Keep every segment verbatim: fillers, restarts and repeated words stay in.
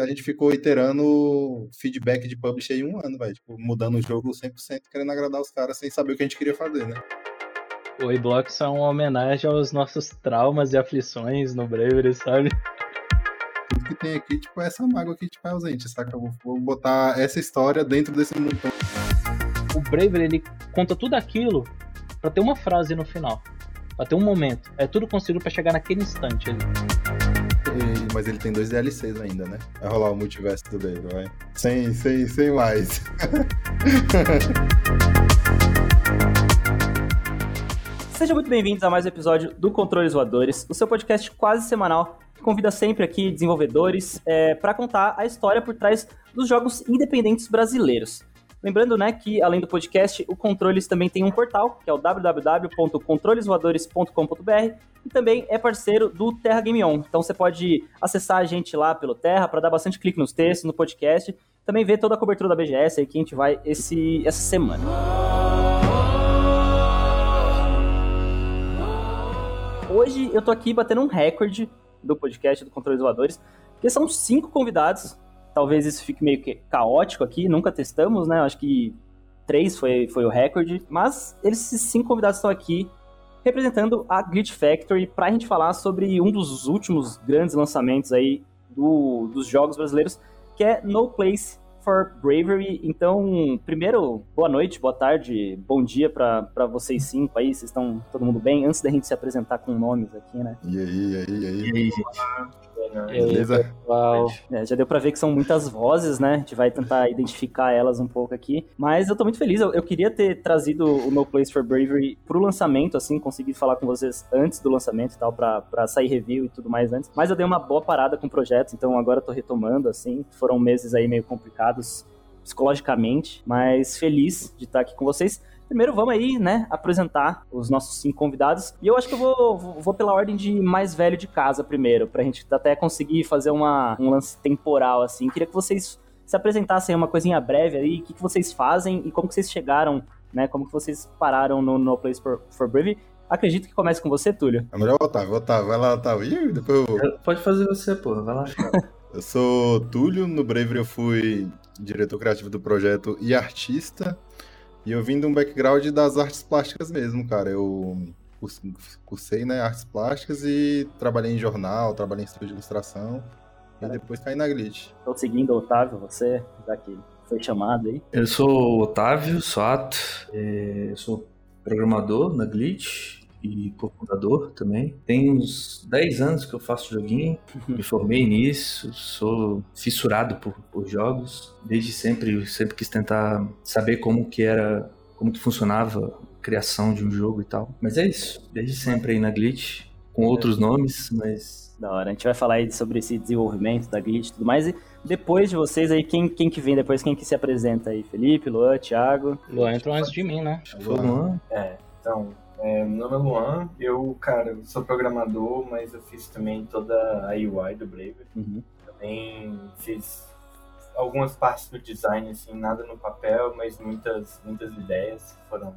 a gente ficou iterando feedback de publisher em um ano, velho. Tipo, mudando o jogo cem por cento, querendo agradar os caras sem saber o que a gente queria fazer, né? O Reblox é uma homenagem aos nossos traumas e aflições no Bravery, sabe? Tudo que tem aqui, tipo, é essa mágoa aqui, tipo, é ausente, saca? Eu vou botar essa história dentro desse montão. O Bravery, ele conta tudo aquilo pra ter uma frase no final, pra ter um momento. É tudo conseguido pra chegar naquele instante ali. E, mas ele tem dois D L Cs ainda, né? Vai rolar o multiverso do Bravery, vai. Sem, sem, sem mais. Sejam muito bem-vindos a mais um episódio do Controles Voadores, o seu podcast quase semanal, que convida sempre aqui desenvolvedores é, para contar a história por trás dos jogos independentes brasileiros. Lembrando, né, que além do podcast, o Controles também tem um portal, que é o w w w ponto controles voadores ponto com ponto b r, e também é parceiro do Terra Game On. Então você pode acessar a gente lá pelo Terra para dar bastante clique nos textos, no podcast, também ver toda a cobertura da B G S aí que a gente vai esse, essa semana. Hoje eu tô aqui batendo um recorde do podcast do Controles Voadores, porque são cinco convidados, talvez isso fique meio que caótico aqui, nunca testamos, né? Acho que três foi, foi o recorde, mas esses cinco convidados estão aqui representando a Glitch Factory pra gente falar sobre um dos últimos grandes lançamentos aí do, dos jogos brasileiros, que é No Place for Bravery. Então, primeiro, boa noite, boa tarde, bom dia pra, pra vocês cinco aí, vocês estão todo mundo bem? Antes da gente se apresentar com nomes aqui, né? E aí, e aí, e aí, e aí, gente? Beleza? Uau. É, já deu pra ver que são muitas vozes, né? A gente vai tentar identificar elas um pouco aqui, mas eu tô muito feliz, eu, eu queria ter trazido o No Place for Bravery pro lançamento, assim, consegui falar com vocês antes do lançamento e tal, pra, pra sair review e tudo mais antes, mas eu dei uma boa parada com o projeto, então agora eu tô retomando, assim, foram meses aí meio complicados psicologicamente, mas feliz de estar aqui com vocês. Primeiro vamos aí, né, apresentar os nossos cinco convidados, e eu acho que eu vou, vou pela ordem de mais velho de casa primeiro, pra gente até conseguir fazer uma, um lance temporal, assim. Queria que vocês se apresentassem uma coisinha breve aí, o que, que vocês fazem e como que vocês chegaram, né, como que vocês pararam no No Place for, for Bravery. Acredito que comece com você, Túlio. É melhor Otávio, Otávio, vai lá, Otávio. Ih, depois eu... Pode fazer você, porra, vai lá. Eu sou Túlio, no Bravery eu fui diretor criativo do projeto e artista, e eu vim de um background das artes plásticas mesmo, cara. Eu cursei, né, artes plásticas e trabalhei em jornal, trabalhei em estúdio de ilustração, e depois caí na Glitch. Tô seguindo o Otávio, você, já que foi chamado aí. Eu sou o Otávio Soato, eu sou programador na Glitch e co-fundador também. Tem uns dez anos que eu faço joguinho, me formei nisso, sou fissurado por, por jogos. Desde sempre, eu sempre quis tentar saber como que era, como que funcionava a criação de um jogo e tal. Mas é isso, desde sempre aí na Glitch, com outros nomes, mas... Da hora, a gente vai falar aí sobre esse desenvolvimento da Glitch e tudo mais, e depois de vocês aí, quem, quem que vem depois, quem que se apresenta aí? Felipe, Luan, Thiago? Luan entrou antes de mim, né? Foi Luan. É, então... É, meu nome é Luan, eu, cara, sou programador, mas eu fiz também toda a U I do Bravery. Uhum. Também fiz algumas partes do design, assim, nada no papel, mas muitas, muitas ideias foram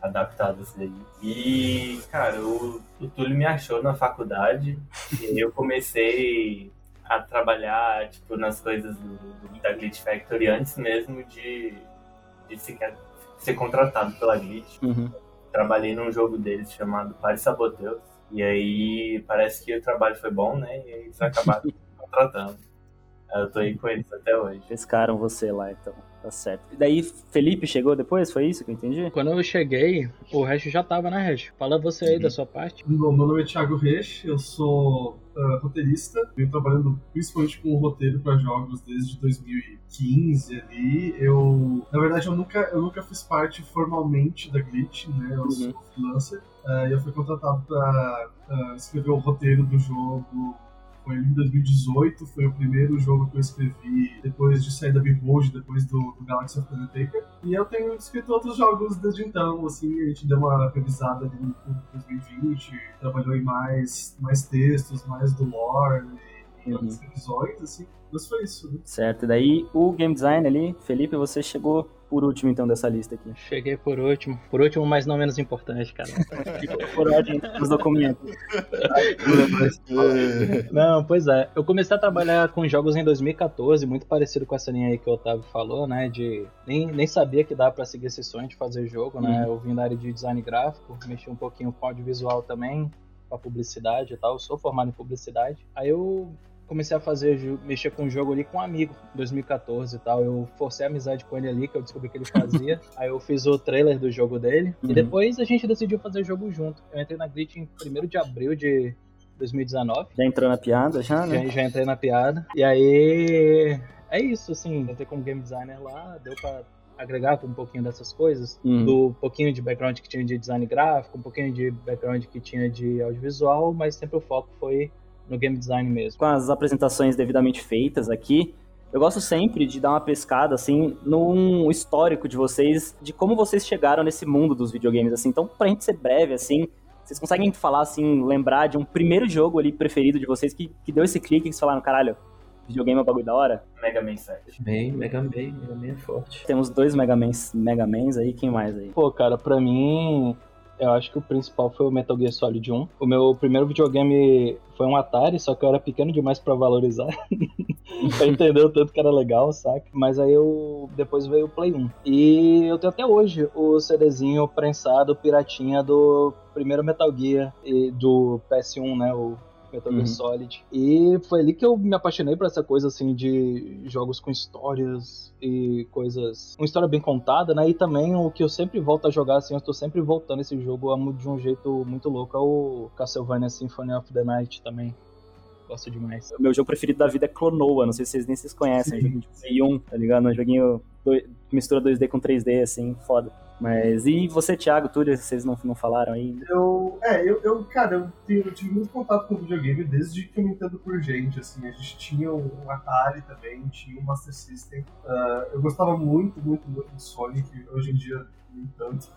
adaptadas daí. E, cara, o, o Túlio me achou na faculdade e eu comecei a trabalhar, tipo, nas coisas do, do, da Glitch Factory antes mesmo de, de sequer ser contratado pela Glitch. Uhum. Trabalhei num jogo deles chamado Pare Saboteus. E aí parece que o trabalho foi bom, né? E eles acabaram contratando. Eu tô aí com eles até hoje. Pescaram você lá, então. Tá certo. E daí, Felipe chegou depois? Foi isso que eu entendi? Quando eu cheguei, o Ress já tava, né, Ress? Fala você aí, uhum, da sua parte. Bom, meu nome é Thiago Ress, eu sou uh, roteirista. Venho trabalhando principalmente com roteiro pra jogos desde dois mil e quinze ali. Eu, na verdade, eu nunca, eu nunca fiz parte formalmente da Glitch, né? Eu, uhum, sou freelancer. Uh, e eu fui contratado pra uh, escrever o roteiro do jogo. Foi em dois mil e dezoito, foi o primeiro jogo que eu escrevi depois de sair da Behold, depois do, do Galaxy of Undertaker. E eu tenho escrito outros jogos desde então, assim, a gente deu uma revisada ali no dois mil e vinte, trabalhou em mais, mais textos, mais do lore e, e outras revisões, assim. Mas foi isso. Né? Certo, daí o game design ali, Felipe, você chegou por último então dessa lista aqui. Cheguei por último, por último, mas não menos importante, cara. Por ordem dos documentos. Não, pois é, eu comecei a trabalhar com jogos em dois mil e catorze, muito parecido com essa linha aí que o Otávio falou, né, de nem, nem sabia que dava pra seguir esse sonho de fazer jogo, né, uhum. Eu vim da área de design gráfico, mexi um pouquinho com audiovisual também, com a publicidade e tal, eu sou formado em publicidade, aí eu... comecei a fazer, mexer com o jogo ali com um amigo, em dois mil e catorze e tal. Eu forcei a amizade com ele ali, que eu descobri que ele fazia. Aí eu fiz o trailer do jogo dele. Uhum. E depois a gente decidiu fazer o jogo junto. Eu entrei na Glitch em primeiro de abril de dois mil e dezenove. Já entrou na piada, já, né? Já, já entrei na piada. E aí... é isso, assim. Entrei como game designer lá, deu pra... agregar com um pouquinho dessas coisas, uhum. do pouquinho de background que tinha de design gráfico, um pouquinho de background que tinha de audiovisual, mas sempre o foco foi... no game design mesmo. Com as apresentações devidamente feitas aqui, eu gosto sempre de dar uma pescada, assim, num histórico de vocês, de como vocês chegaram nesse mundo dos videogames, assim. Então, pra gente ser breve, assim, vocês conseguem falar, assim, lembrar de um primeiro jogo ali preferido de vocês que, que deu esse clique, que vocês falaram, caralho, videogame é um bagulho da hora? Mega Man sete. Bem, Mega Man, Mega Man é forte. Temos dois Mega Mans, Mega Mans aí, quem mais aí? Pô, cara, pra mim... eu acho que o principal foi o Metal Gear Solid um. O meu primeiro videogame foi um Atari, só que eu era pequeno demais pra valorizar. Pra entender o tanto que era legal, saca? Mas aí eu... depois veio o Play um. E eu tenho até hoje o CDzinho prensado, piratinha do primeiro Metal Gear, e do P S um, né? O Metal Gear uhum. Solid. E foi ali que eu me apaixonei por essa coisa, assim, de jogos com histórias... e coisas... uma história bem contada, né? E também o que eu sempre volto a jogar, assim, eu tô sempre voltando esse jogo de um jeito muito louco, é o Castlevania Symphony of the Night também. Gosto demais. O meu jogo preferido da vida é Klonoa, não sei se vocês nem se conhecem, é um joguinho de Play um, tá ligado? Um joguinho que mistura dois D com três D, assim, foda. Mas e você, Thiago, Túlio, vocês não, não falaram ainda? Eu, é, eu, eu cara, eu, tenho, eu tive muito contato com o videogame desde que eu me entendo por gente, assim, a gente tinha um Atari também, tinha um Master System, uh, eu gostava muito, muito, muito de Sonic, hoje em dia, nem tanto,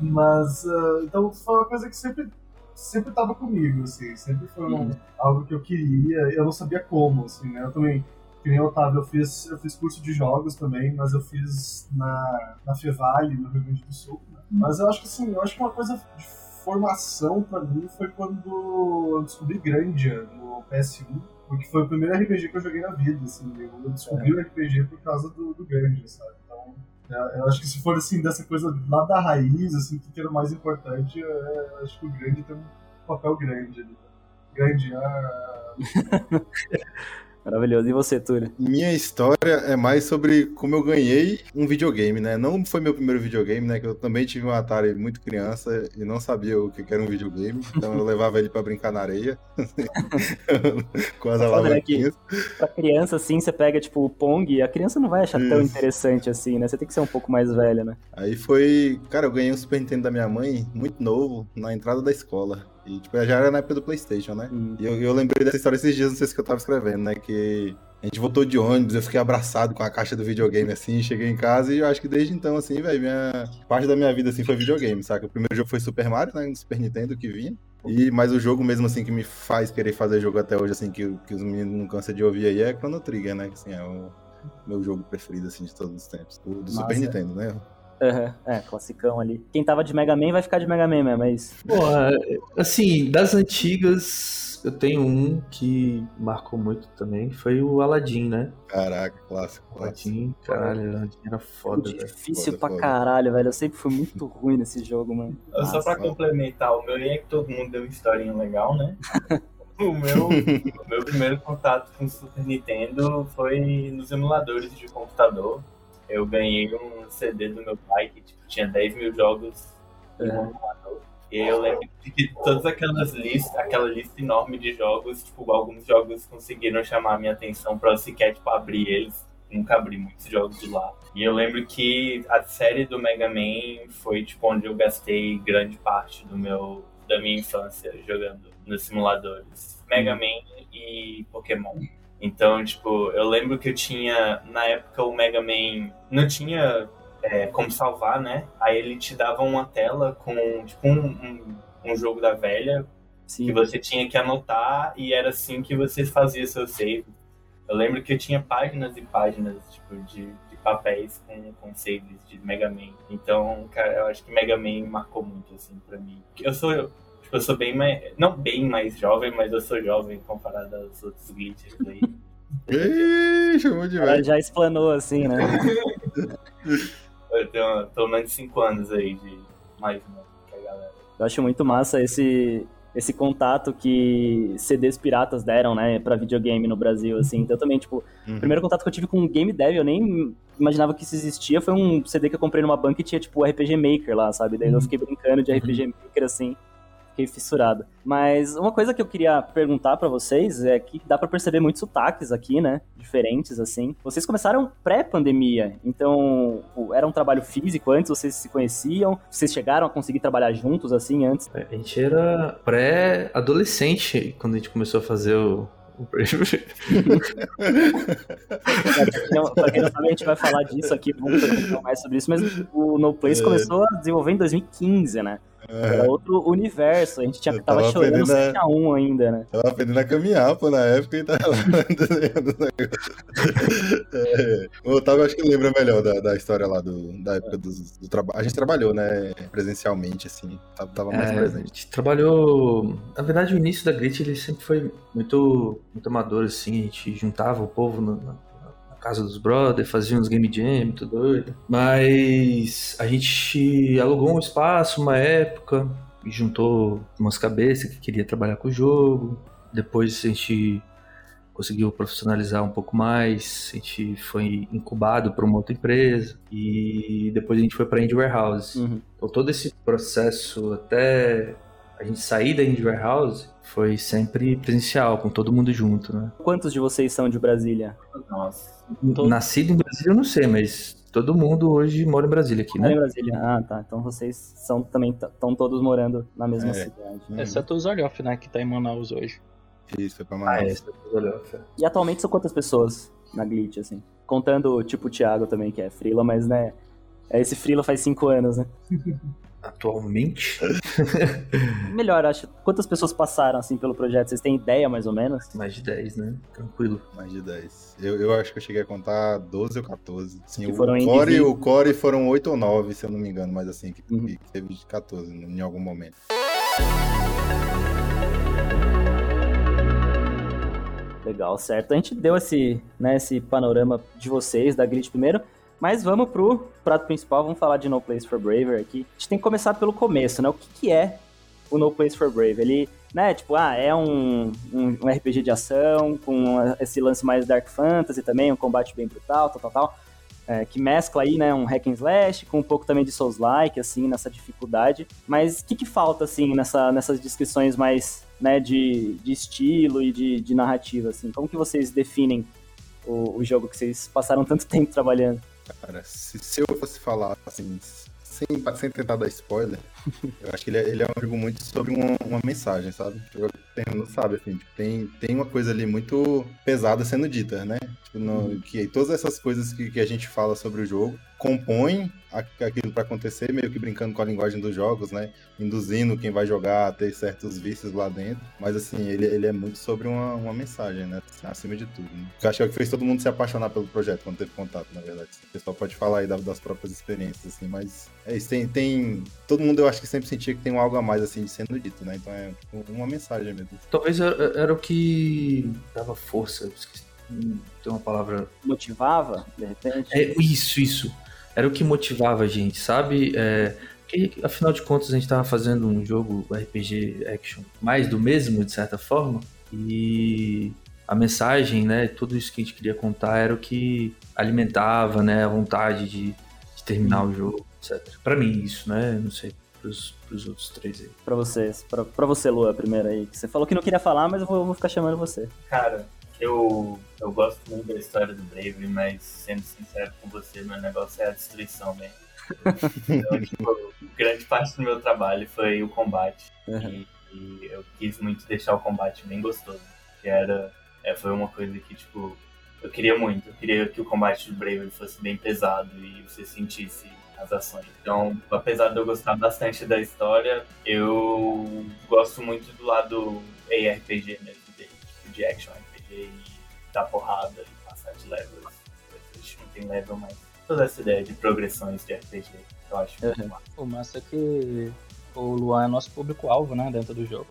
mas, uh, então foi uma coisa que sempre... sempre tava comigo, assim, sempre foi um, uhum. algo que eu queria, eu não sabia como, assim, né, eu também, que nem o Otávio, eu fiz, eu fiz curso de jogos também, mas eu fiz na, na Feevale, no Rio Grande do Sul, né? uhum. Mas eu acho que, assim, eu acho que uma coisa de formação pra mim foi quando eu descobri Grandia, no P S um, porque foi o primeiro R P G que eu joguei na vida, assim, eu descobri é. o R P G por causa do, do Grandia, sabe, então... eu acho que se for, assim, dessa coisa lá da raiz, assim, o que era mais importante, é, acho que o grande tem um papel grande ali. Grande, ah... Maravilhoso. E você, Túlio? Minha história é mais sobre como eu ganhei um videogame, né? Não foi meu primeiro videogame, né? Que eu também tive um Atari muito criança e não sabia o que era um videogame. Então eu levava ele pra brincar na areia. Com as alavanquinhas. Pra criança, assim, você pega, tipo, o Pong e a criança não vai achar Isso. tão interessante assim, né? Você tem que ser um pouco mais velha, né? Aí foi... cara, eu ganhei um Super Nintendo da minha mãe, muito novo, na entrada da escola. E, tipo, já era na época do PlayStation, né? Hum. E eu, eu lembrei dessa história esses dias, não sei se que eu tava escrevendo, né? Que a gente voltou de ônibus, eu fiquei abraçado com a caixa do videogame, assim, cheguei em casa e eu acho que desde então, assim, velho, minha... parte da minha vida, assim, foi videogame, saca? O primeiro jogo foi Super Mario, né? No Super Nintendo que vinha. E, mas o jogo mesmo, assim, que me faz querer fazer jogo até hoje, assim, que, que os meninos não cansam de ouvir aí é Chrono Trigger, né? Que, assim, é o meu jogo preferido, assim, de todos os tempos. O do Nossa, Super é. Nintendo, né? Uhum, é, classicão ali. Quem tava de Mega Man vai ficar de Mega Man mesmo, é isso. Porra, assim, das antigas, eu tenho um que marcou muito também, foi o Aladdin, né? Caraca, clássico. Aladdin, clássico. Caralho, Aladdin era foda, velho. Difícil foda, pra foda. Caralho, velho. Eu sempre fui muito ruim nesse jogo, mano. Nossa, só pra foda. Complementar, o meu é que todo mundo deu historinha legal, né? O meu, o meu primeiro contato com o Super Nintendo foi nos emuladores de computador. Eu ganhei um C D do meu pai que tipo, tinha dez mil jogos é. em um ano. E eu lembro que todas aquelas listas, aquela lista enorme de jogos, tipo, alguns jogos conseguiram chamar a minha atenção pra eu sequer tipo, abrir eles. Nunca abri muitos jogos de lá. E eu lembro que a série do Mega Man foi tipo, onde eu gastei grande parte do meu, da minha infância jogando nos simuladores. Mega Man e Pokémon. Então, tipo, eu lembro que eu tinha, na época, o Mega Man não tinha é, como salvar, né? Aí ele te dava uma tela com, tipo, um, um, um jogo da velha, Sim. que você tinha que anotar, e era assim que você fazia seu save. Eu lembro que eu tinha páginas e páginas, tipo, de, de papéis com, com saves de Mega Man. Então, cara, eu acho que Mega Man marcou muito, assim, pra mim. Eu sou... Eu sou bem mais... Não bem mais jovem, mas eu sou jovem comparado aos outros glitches aí. Ih, chamou de velho. Já explanou assim, né? Eu tenho pelo menos cinco anos aí de mais novo que a galera. Eu acho muito massa esse, esse contato que C Ds piratas deram, né, pra videogame no Brasil, assim. Então também, tipo, uhum. o primeiro contato que eu tive com Game Dev, eu nem imaginava que isso existia, foi um C D que eu comprei numa banca e tinha, tipo, o R P G Maker lá, sabe? Daí uhum. eu fiquei brincando de R P G uhum. Maker, assim. Fiquei fissurado. Mas uma coisa que eu queria perguntar pra vocês é que dá pra perceber muitos sotaques aqui, né? Diferentes, assim. Vocês começaram pré-pandemia, então era um trabalho físico antes? Vocês se conheciam? Vocês chegaram a conseguir trabalhar juntos, assim, antes? A gente era pré-adolescente quando a gente começou a fazer o... Pra quem não sabe, a gente vai falar disso aqui, vamos falar mais sobre isso, mas o No Place é. começou a desenvolver em dois mil e quinze, né? É. Era outro universo, a gente tinha, tava, tava chorando sete a um ainda, né? Tava aprendendo a caminhar, pô, na época, e tava lá desenhando é. O Otávio acho que lembra melhor da, da história lá, do, da época do, do trabalho. A gente trabalhou, né, presencialmente, assim, tava, tava mais é, presente. A gente trabalhou... Na verdade, o início da Glitch, ele sempre foi muito, muito amador, assim, a gente juntava o povo no... no... casa dos brothers, fazia uns game jam, tudo doido. Mas a gente alugou um espaço, uma época, juntou umas cabeças que queria trabalhar com o jogo. Depois a gente conseguiu profissionalizar um pouco mais, a gente foi incubado para uma outra empresa e depois a gente foi para a Indie Warehouse. Uhum. Então todo esse processo até a gente sair da Indie Warehouse foi sempre presencial, com todo mundo junto, né? Quantos de vocês são de Brasília? Nossa. Todo... Nascido em Brasília eu não sei, mas todo mundo hoje mora em Brasília aqui, né? Mora em Brasília. Ah, tá. Então vocês são também estão todos morando na mesma é. cidade. Né? Exceto os Olhoff, né? Que tá em Manaus hoje. Isso, é pra Manaus. Ah, é, exceto os Olhoff. E atualmente são quantas pessoas na Glitch, assim? Contando, tipo, o Thiago também, que é frila, mas, né? Esse frila faz cinco anos, né? Atualmente? Melhor, acho. Quantas pessoas passaram, assim, pelo projeto? Vocês têm ideia, mais ou menos? Mais de dez, né? Tranquilo. Mais de dez. Eu, eu acho que eu cheguei a contar doze ou catorze. Sim, o core, o core foram oito ou nove, se eu não me engano, mas assim, que, uhum. que teve de catorze em algum momento. Legal, certo. A gente deu esse, né, esse panorama de vocês, da Glitch primeiro. Mas vamos pro prato principal, vamos falar de No Place for Bravery aqui. A gente tem que começar pelo começo, né? O que, que é o No Place for Bravery? Ele, né, tipo, ah, é um, um, um R P G de ação, com esse lance mais Dark Fantasy também, um combate bem brutal, tal, tal, tal. É, que mescla aí, né, um hack and slash, com um pouco também de Souls-like, assim, nessa dificuldade. Mas o que, que falta, assim, nessa, nessas descrições mais, né, de, de estilo e de, de narrativa, assim? Como que vocês definem o, o jogo que vocês passaram tanto tempo trabalhando? Cara, se, se eu fosse falar, assim, sem, sem tentar dar spoiler, eu acho que ele é, ele é um jogo muito sobre uma, uma mensagem, sabe? Eu não sabe, assim, tipo, tem, tem uma coisa ali muito pesada sendo dita, né? Tipo, no, que todas essas coisas que, que a gente fala sobre o jogo compõem aquilo pra acontecer, meio que brincando com a linguagem dos jogos, né? Induzindo quem vai jogar a ter certos vícios lá dentro. Mas, assim, ele, ele é muito sobre uma, uma mensagem, né? Acima de tudo. Né? Eu acho que é o que fez todo mundo se apaixonar pelo projeto quando teve contato, na verdade. O pessoal pode falar aí das próprias experiências, assim, mas é isso. Tem, tem... Todo mundo, eu acho que sempre sentia que tem algo a mais, assim, sendo dito, né? Então é uma mensagem mesmo. Talvez era o que dava força, eu esqueci. Tem uma palavra... Motivava, de repente? É, isso, isso. Era o que motivava a gente, sabe? É, que, afinal de contas, a gente estava fazendo um jogo R P G Action mais do mesmo, de certa forma, e a mensagem, né, tudo isso que a gente queria contar era o que alimentava, né, a vontade de, de terminar o jogo, etcétera. Pra mim, isso, né? Não sei. Pros, pros outros três aí. Pra vocês. Pra, pra você, Lua, primeiro aí. Você falou que não queria falar, mas eu vou, eu vou ficar chamando você. Cara... Eu, eu gosto muito da história do Brave, mas sendo sincero com você, meu negócio é a destruição mesmo. Então, tipo, grande parte do meu trabalho foi o combate. Uhum. E, e eu quis muito deixar o combate bem gostoso. Que era, é, foi uma coisa que, tipo, eu queria muito. Eu queria que o combate do Brave fosse bem pesado e você sentisse as ações. Então, apesar de eu gostar bastante da história, eu gosto muito do lado A R P G mesmo, de, tipo, de action. E dar porrada e passar de levels. Não tem level, mas toda essa ideia de progressões de R P G eu acho é. muito massa. O massa é que o Luan é nosso público-alvo, né, dentro do jogo.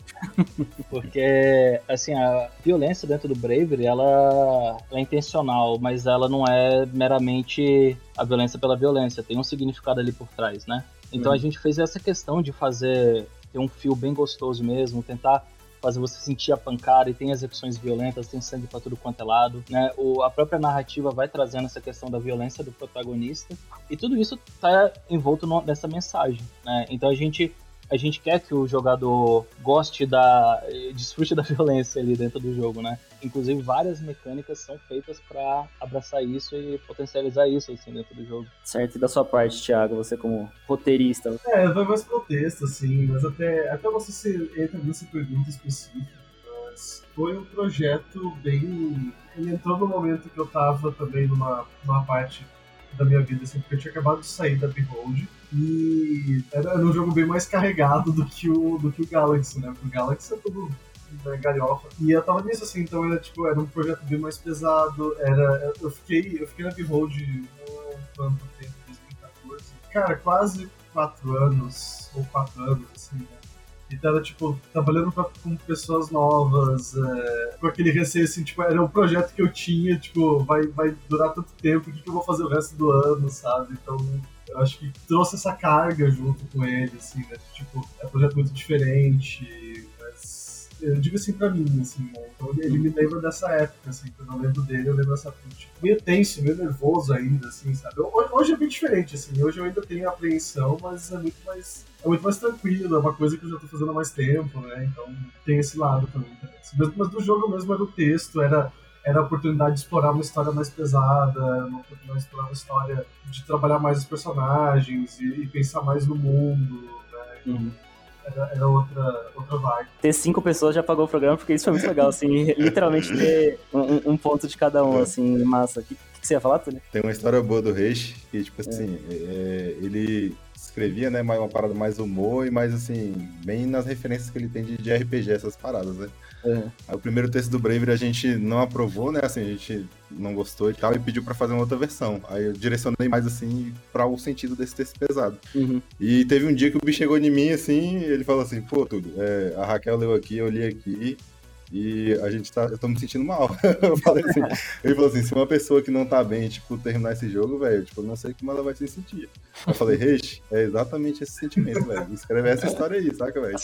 Porque, assim, a violência dentro do Bravery, ela é intencional, mas ela não é meramente a violência pela violência. Tem um significado ali por trás, né? Então hum. a gente fez essa questão de fazer, ter um feel bem gostoso mesmo, tentar fazer você sentir a pancada, e tem execuções violentas, tem sangue pra tudo quanto é lado, né? O, a própria narrativa vai trazendo essa questão da violência do protagonista, e tudo isso tá envolto no, nessa mensagem, né? Então a gente, a gente quer que o jogador goste da... desfrute da violência ali dentro do jogo, né? Inclusive várias mecânicas são feitas pra abraçar isso e potencializar isso, assim, dentro do jogo. Certo, e da sua parte, Thiago, você como roteirista? É, vai mais pro texto, assim, mas até, até você se, entra nessa pergunta específica, mas foi um projeto bem... Ele entrou no momento que eu tava também numa, numa parte da minha vida, assim, porque eu tinha acabado de sair da Behold, e era um jogo bem mais carregado do que o, do que o Galaxy, né? Porque o Galaxy é tudo, né, galhofa. E eu tava nisso, assim, então era, tipo, era um projeto bem mais pesado. Era, eu, fiquei, eu fiquei na Behold há quanto tempo? dois mil e catorze? Cara, quase quatro anos, ou quatro anos, assim, né? Então era, tipo, trabalhando pra, com pessoas novas, é, com aquele receio, assim, tipo, era um projeto que eu tinha, tipo, vai, vai durar tanto tempo, o que, que eu vou fazer o resto do ano, sabe? Então... eu acho que trouxe essa carga junto com ele, assim, né? Tipo, é um projeto muito diferente, mas eu digo assim pra mim, assim, né? Então ele me lembra dessa época, assim, quando eu lembro dele, eu lembro dessa época, tipo, meio tenso, meio nervoso ainda, assim, sabe? Hoje é bem diferente, assim, hoje eu ainda tenho apreensão, mas é muito mais, é muito mais tranquilo, é uma coisa que eu já tô fazendo há mais tempo, né? Então tem esse lado também, né? Mas do jogo mesmo era o texto, era... era a oportunidade de explorar uma história mais pesada, uma oportunidade de explorar uma história de trabalhar mais os personagens e, e pensar mais no mundo, né? Uhum. Era, era outra, outra vibe. Ter cinco pessoas já pagou o programa, porque isso foi muito legal, assim, literalmente ter um, um ponto de cada um, assim, massa. O que, que você ia falar, Túlio? Tem uma história boa do Reis, que, tipo assim, é. É, ele... escrevia, né, uma parada mais humor e mais, assim, bem nas referências que ele tem de, de R P G, essas paradas, né. Uhum. Aí, o primeiro texto do Bravery a gente não aprovou, né, assim, a gente não gostou e tal, e pediu pra fazer uma outra versão. Aí eu direcionei mais, assim, pra o sentido desse texto pesado. Uhum. E teve um dia que o bicho chegou em mim, assim, e ele falou assim, pô, tudo, é, a Raquel leu aqui, eu li aqui, e a gente tá, eu tô me sentindo mal. Eu falei assim, ele falou assim, se uma pessoa que não tá bem, tipo, terminar esse jogo, velho, tipo, eu não sei como ela vai se sentir. Eu falei, Reis, é exatamente esse sentimento, velho, escreve essa história aí, saca, velho?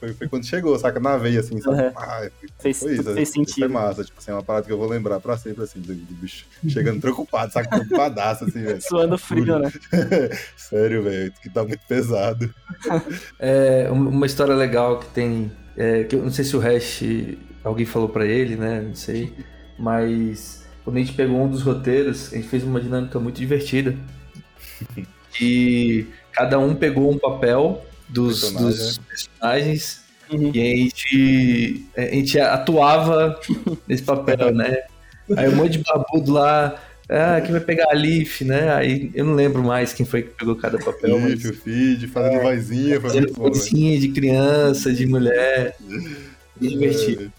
Foi, foi quando chegou, saca, na veia, assim, sabe? Uhum. Ah, foi, foi isso, fez sentido. Foi massa, tipo, assim, é uma parada que eu vou lembrar pra sempre, assim, do, do bicho chegando preocupado, saca, preocupadaço, assim, velho. Suando frio, né? Sério, velho, que tá muito pesado. É, uma história legal que tem... É, que eu não sei se o Hash, alguém falou pra ele, né, não sei, mas quando a gente pegou um dos roteiros, a gente fez uma dinâmica muito divertida, e cada um pegou um papel dos, Personagem. dos personagens, uhum. e a gente, a gente atuava nesse papel, né, aí um monte de babudo lá, ah, quem vai pegar a Leaf, né? Aí eu não lembro mais quem foi que pegou cada papel. Leaf, o Feed, fazendo vozinha, fazendo vozinha de criança, de mulher. É divertido.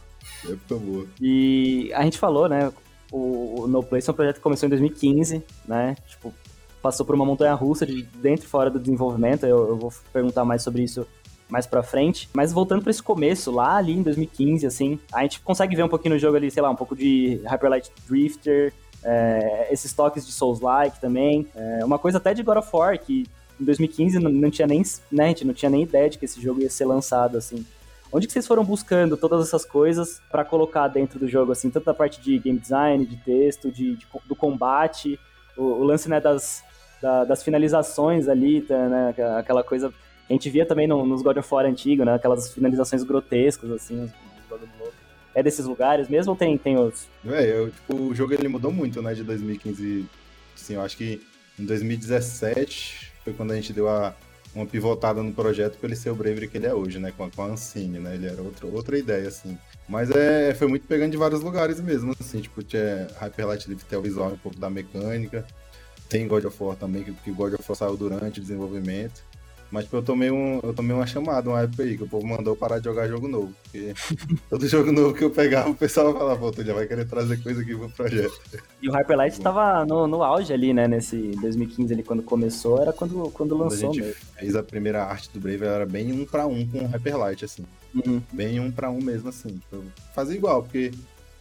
É, época boa. E a gente falou, né? O No Place é um projeto que começou em dois mil e quinze, né? Tipo, passou por uma montanha russa de dentro e fora do desenvolvimento. Eu, eu vou perguntar mais sobre isso mais pra frente, mas voltando pra esse começo lá ali em dois mil e quinze, assim, a gente consegue ver um pouquinho no jogo ali, sei lá, um pouco de Hyper Light Drifter, É, esses toques de Souls-like também, é, uma coisa até de God of War, que em dois mil e quinze não, não tinha nem, né, a gente não tinha nem ideia de que esse jogo ia ser lançado, assim. Onde que vocês foram buscando todas essas coisas pra colocar dentro do jogo, assim, tanto da parte de game design, de texto, de, de, do combate, o, o lance, né, das, da, das finalizações ali, tá, né, aquela coisa que a gente via também no, nos God of War antigos, né, aquelas finalizações grotescas, assim, é desses lugares mesmo ou tem, tem outros? É, eu, tipo, o jogo ele mudou muito, né, de dois mil e quinze, assim, eu acho que em dois mil e dezessete foi quando a gente deu a, uma pivotada no projeto pra ele ser o Bravery que ele é hoje, né, com a, com a Ancine, né, ele era outro, outra ideia, assim. Mas é, foi muito pegando de vários lugares mesmo, assim, tipo, tinha Hyper Light Drifter, o visual um pouco da mecânica, tem God of War também, que o God of War saiu durante o desenvolvimento. Mas eu tomei, um, eu tomei uma chamada uma época aí, que o povo mandou parar de jogar jogo novo. Porque todo jogo novo que eu pegava, o pessoal falava, pô, tu já vai querer trazer coisa aqui pro projeto. E o Hyper Light tava no, no auge ali, né, nesse dois mil e quinze ali, quando começou, era quando, quando lançou mesmo. A gente fez a primeira arte do Brave, ela era bem um pra um com o Hyper Light, assim. Uhum. Bem um pra um mesmo, assim. Eu fazia igual, porque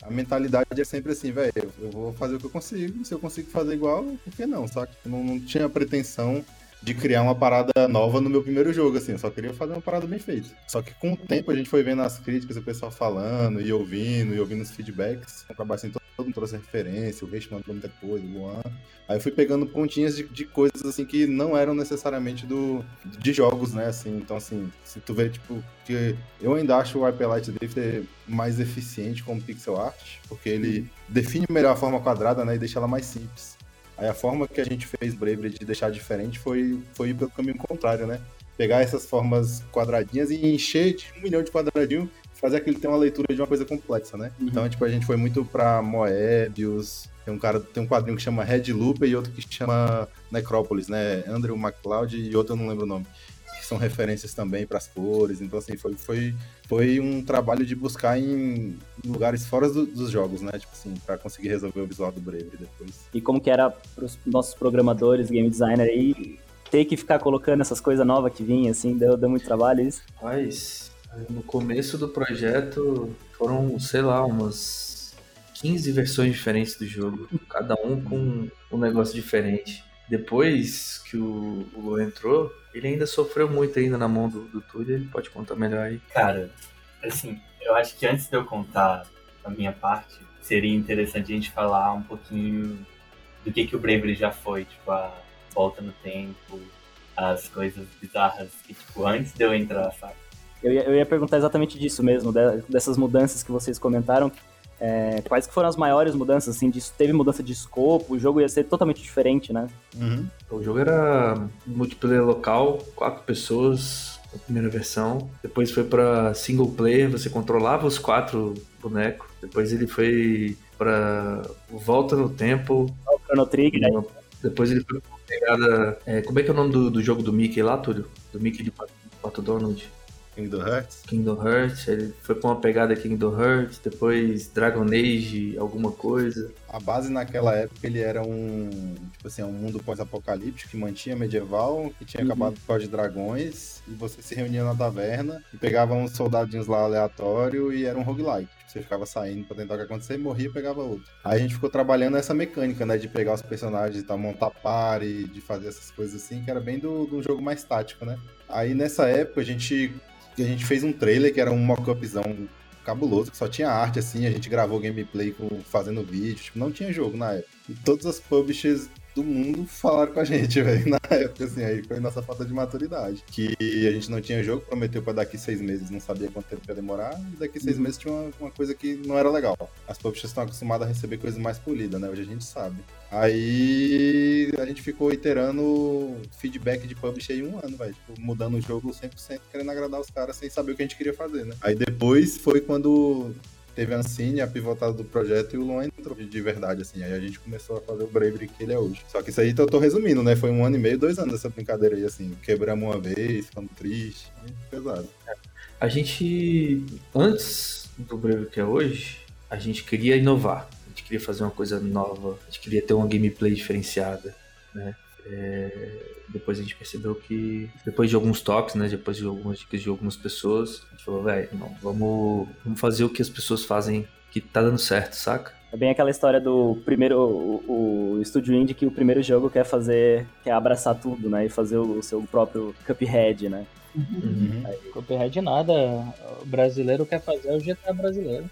a mentalidade é sempre assim, velho, eu vou fazer o que eu consigo, se eu consigo fazer igual, por que não, saca? Eu não, não tinha pretensão de criar uma parada nova no meu primeiro jogo, assim, eu só queria fazer uma parada bem feita. Só que com o tempo a gente foi vendo as críticas, o pessoal falando e ouvindo, e ouvindo os feedbacks, o trabalho assim, todo mundo trouxe referência, o Reis mandou muita coisa, o Luan. Aí eu fui pegando pontinhas de, de coisas, assim, que não eram necessariamente do, de jogos, né, assim, então, assim, se tu vê, tipo, que eu ainda acho o Hyper Light Drifter mais eficiente como pixel art, porque ele define melhor a forma quadrada, né, e deixa ela mais simples. Aí a forma que a gente fez Bravery de deixar diferente foi, foi ir pelo caminho contrário, né? Pegar essas formas quadradinhas e encher de um milhão de quadradinhos, fazer aquilo ter uma leitura de uma coisa complexa, né? Uhum. Então, tipo, a gente foi muito pra Moebius, tem um, cara, tem um quadrinho que chama Red Looper e outro que chama Necrópolis, né? Andrew McLeod e outro eu não lembro o nome. Que são referências também pras cores, então, assim, foi, foi, foi um trabalho de buscar em lugares fora do, dos jogos, né, tipo assim, pra conseguir resolver o visual do Bravery depois. E como que era pros nossos programadores, game designer aí, ter que ficar colocando essas coisas novas que vinha, assim, deu, deu muito trabalho isso? Mas, no começo do projeto, foram, sei lá, umas quinze versões diferentes do jogo, cada um com um negócio diferente. Depois que o Luan entrou, ele ainda sofreu muito ainda na mão do, do Túlio, ele pode contar melhor aí. Cara, assim, eu acho que antes de eu contar a minha parte, seria interessante a gente falar um pouquinho do que, que o Bravery já foi, tipo, a volta no tempo, as coisas bizarras que, tipo, antes de eu entrar, sabe? Eu ia, eu ia perguntar exatamente disso mesmo, dessas mudanças que vocês comentaram. É, quais que foram as maiores mudanças, assim, disso? Teve mudança de escopo, o jogo ia ser totalmente diferente, né? Uhum. O jogo era multiplayer local, quatro pessoas, a primeira versão. Depois foi pra single player, você controlava os quatro bonecos. Depois ele foi pra Volta no Tempo. O Chrono Trigger, né? Depois ele foi pra pegada... É, como é que é o nome do, do jogo do Mickey lá, Túlio? Do Mickey de Pato Donald? Kingdom Hearts. Kingdom Hearts, ele foi com uma pegada Kingdom Hearts, depois Dragon Age, alguma coisa. A base naquela época, ele era um, tipo assim, um mundo pós-apocalíptico que mantinha medieval, que tinha uhum. acabado por causa de dragões, e você se reunia na taverna e pegava uns soldadinhos lá aleatório e era um roguelike. Você ficava saindo pra tentar o que acontecer, morria e pegava outro. Aí a gente ficou trabalhando essa mecânica, né, de pegar os personagens, de montar party, de fazer essas coisas assim, que era bem do, do jogo mais tático, né? Aí nessa época a gente... E a gente fez um trailer que era um mock-upzão cabuloso, que só tinha arte, assim, a gente gravou gameplay com, fazendo vídeo, tipo, não tinha jogo na época. E todas as publishers do mundo falaram com a gente, velho, na época, assim, aí foi nossa falta de maturidade. Que a gente não tinha jogo, prometeu pra daqui seis meses, não sabia quanto tempo ia demorar, e daqui seis meses tinha uma, uma coisa que não era legal. As publishers estão acostumadas a receber coisas mais polidas, né, hoje a gente sabe. Aí a gente ficou iterando feedback de publisher em um ano, velho, tipo, mudando o jogo cem por cento, querendo agradar os caras sem saber o que a gente queria fazer, né. Aí depois foi quando... Teve a Ancine, a pivotada do projeto, e o Luan entrou de verdade, assim. Aí a gente começou a fazer o Bravery que ele é hoje. Só que isso aí eu tô resumindo, né? Foi um ano e meio, dois anos essa brincadeira aí, assim. Quebramos uma vez, ficamos tristes, pesado. A gente, antes do Bravery que é hoje, a gente queria inovar. A gente queria fazer uma coisa nova. A gente queria ter uma gameplay diferenciada, né? É... Depois a gente percebeu que, depois de alguns toques, né, depois de algumas dicas de algumas pessoas, a gente falou, velho, vamos, vamos fazer o que as pessoas fazem que tá dando certo, saca? É bem aquela história do primeiro, o, o estúdio indie que o primeiro jogo quer fazer, quer abraçar tudo, né, e fazer o, o seu próprio Cuphead, né? Uhum. Aí... Cuphead nada, o brasileiro quer fazer o G T A brasileiro.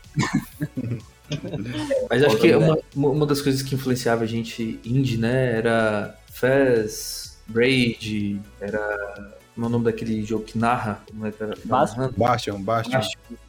Mas acho que uma, uma das coisas que influenciava a gente indie, né, era Fez, Braid, era o nome daquele jogo que narra, como é que era? Bastion. Bastion, Bastion.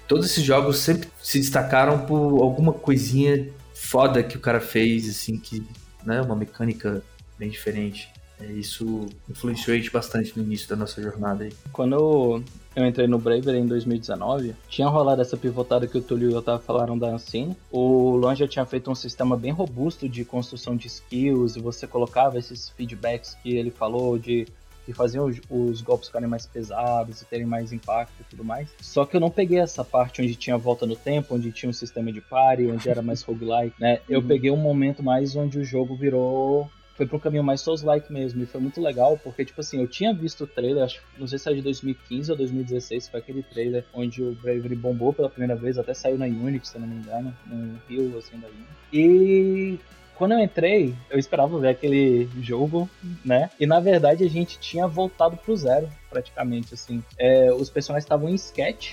Todos esses jogos sempre se destacaram por alguma coisinha foda que o cara fez, assim, que, né, uma mecânica bem diferente. Isso influenciou a gente bastante no início da nossa jornada aí. Quando eu entrei no Bravery em dois mil e dezenove, tinha rolado essa pivotada que o Túlio e o Otávio falaram da Ancine. O Luan já tinha feito um sistema bem robusto de construção de skills, e você colocava esses feedbacks que ele falou de que faziam os, os golpes ficarem mais pesados e terem mais impacto e tudo mais. Só que eu não peguei essa parte onde tinha volta no tempo, onde tinha um sistema de parry, onde era mais roguelike, né? Eu uhum. peguei um momento mais onde o jogo virou... Foi pro caminho mais Souls-like mesmo, e foi muito legal, porque, tipo assim, eu tinha visto o trailer, acho, não sei se é de dois mil e quinze ou dois mil e dezesseis, foi aquele trailer onde o Bravery bombou pela primeira vez, até saiu na Unity, se eu não me engano, no Rio, assim, da Unity. E... quando eu entrei, eu esperava ver aquele jogo, né? E, na verdade, a gente tinha voltado pro zero, praticamente, assim. É, os personagens estavam em sketch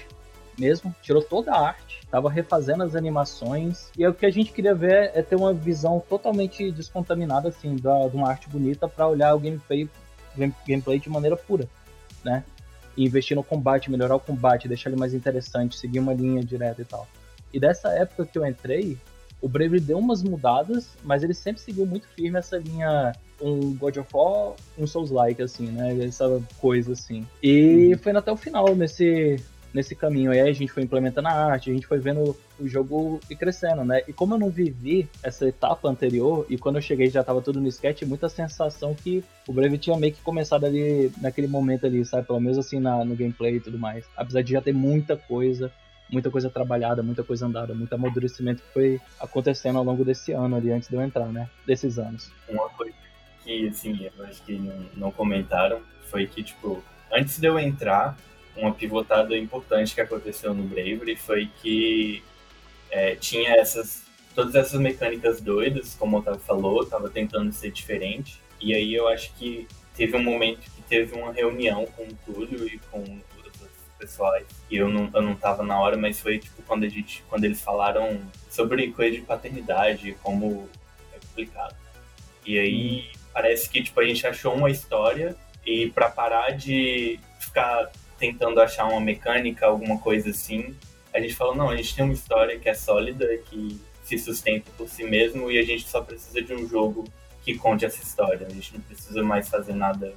mesmo, tirou toda a arte, tava refazendo as animações, e é o que a gente queria ver é ter uma visão totalmente descontaminada, assim, da, de uma arte bonita pra olhar o gameplay, game, gameplay de maneira pura, né? E investir no combate, melhorar o combate, deixar ele mais interessante, seguir uma linha direta e tal. E dessa época que eu entrei, o Bravery deu umas mudadas, mas ele sempre seguiu muito firme essa linha, um God of War, um Souls-like, assim, né? Essa coisa, assim. E foi até o final, nesse... nesse caminho, aí a gente foi implementando a arte, a gente foi vendo o jogo e crescendo, né? E como eu não vivi essa etapa anterior, e quando eu cheguei já tava tudo no sketch, muita sensação que o Brave tinha meio que começado ali, naquele momento ali, sabe? Pelo menos assim, na, no gameplay e tudo mais. Apesar de já ter muita coisa, muita coisa trabalhada, muita coisa andada, muito amadurecimento que foi acontecendo ao longo desse ano ali, antes de eu entrar, né? Desses anos. Uma coisa que, assim, eu acho que não, não comentaram, foi que, tipo, antes de eu entrar... uma pivotada importante que aconteceu no Bravery foi que é, tinha essas, todas essas mecânicas doidas, como o Otávio falou, estava tentando ser diferente. E aí eu acho que teve um momento que teve uma reunião com o Túlio e com outros pessoais. E eu não, eu não tava na hora, mas foi tipo quando, a gente, quando eles falaram sobre coisa de paternidade, como é complicado. E aí parece que tipo, a gente achou uma história e para parar de ficar... tentando achar uma mecânica, alguma coisa assim, a gente falou, não, a gente tem uma história que é sólida, que se sustenta por si mesmo, e a gente só precisa de um jogo que conte essa história, a gente não precisa mais fazer nada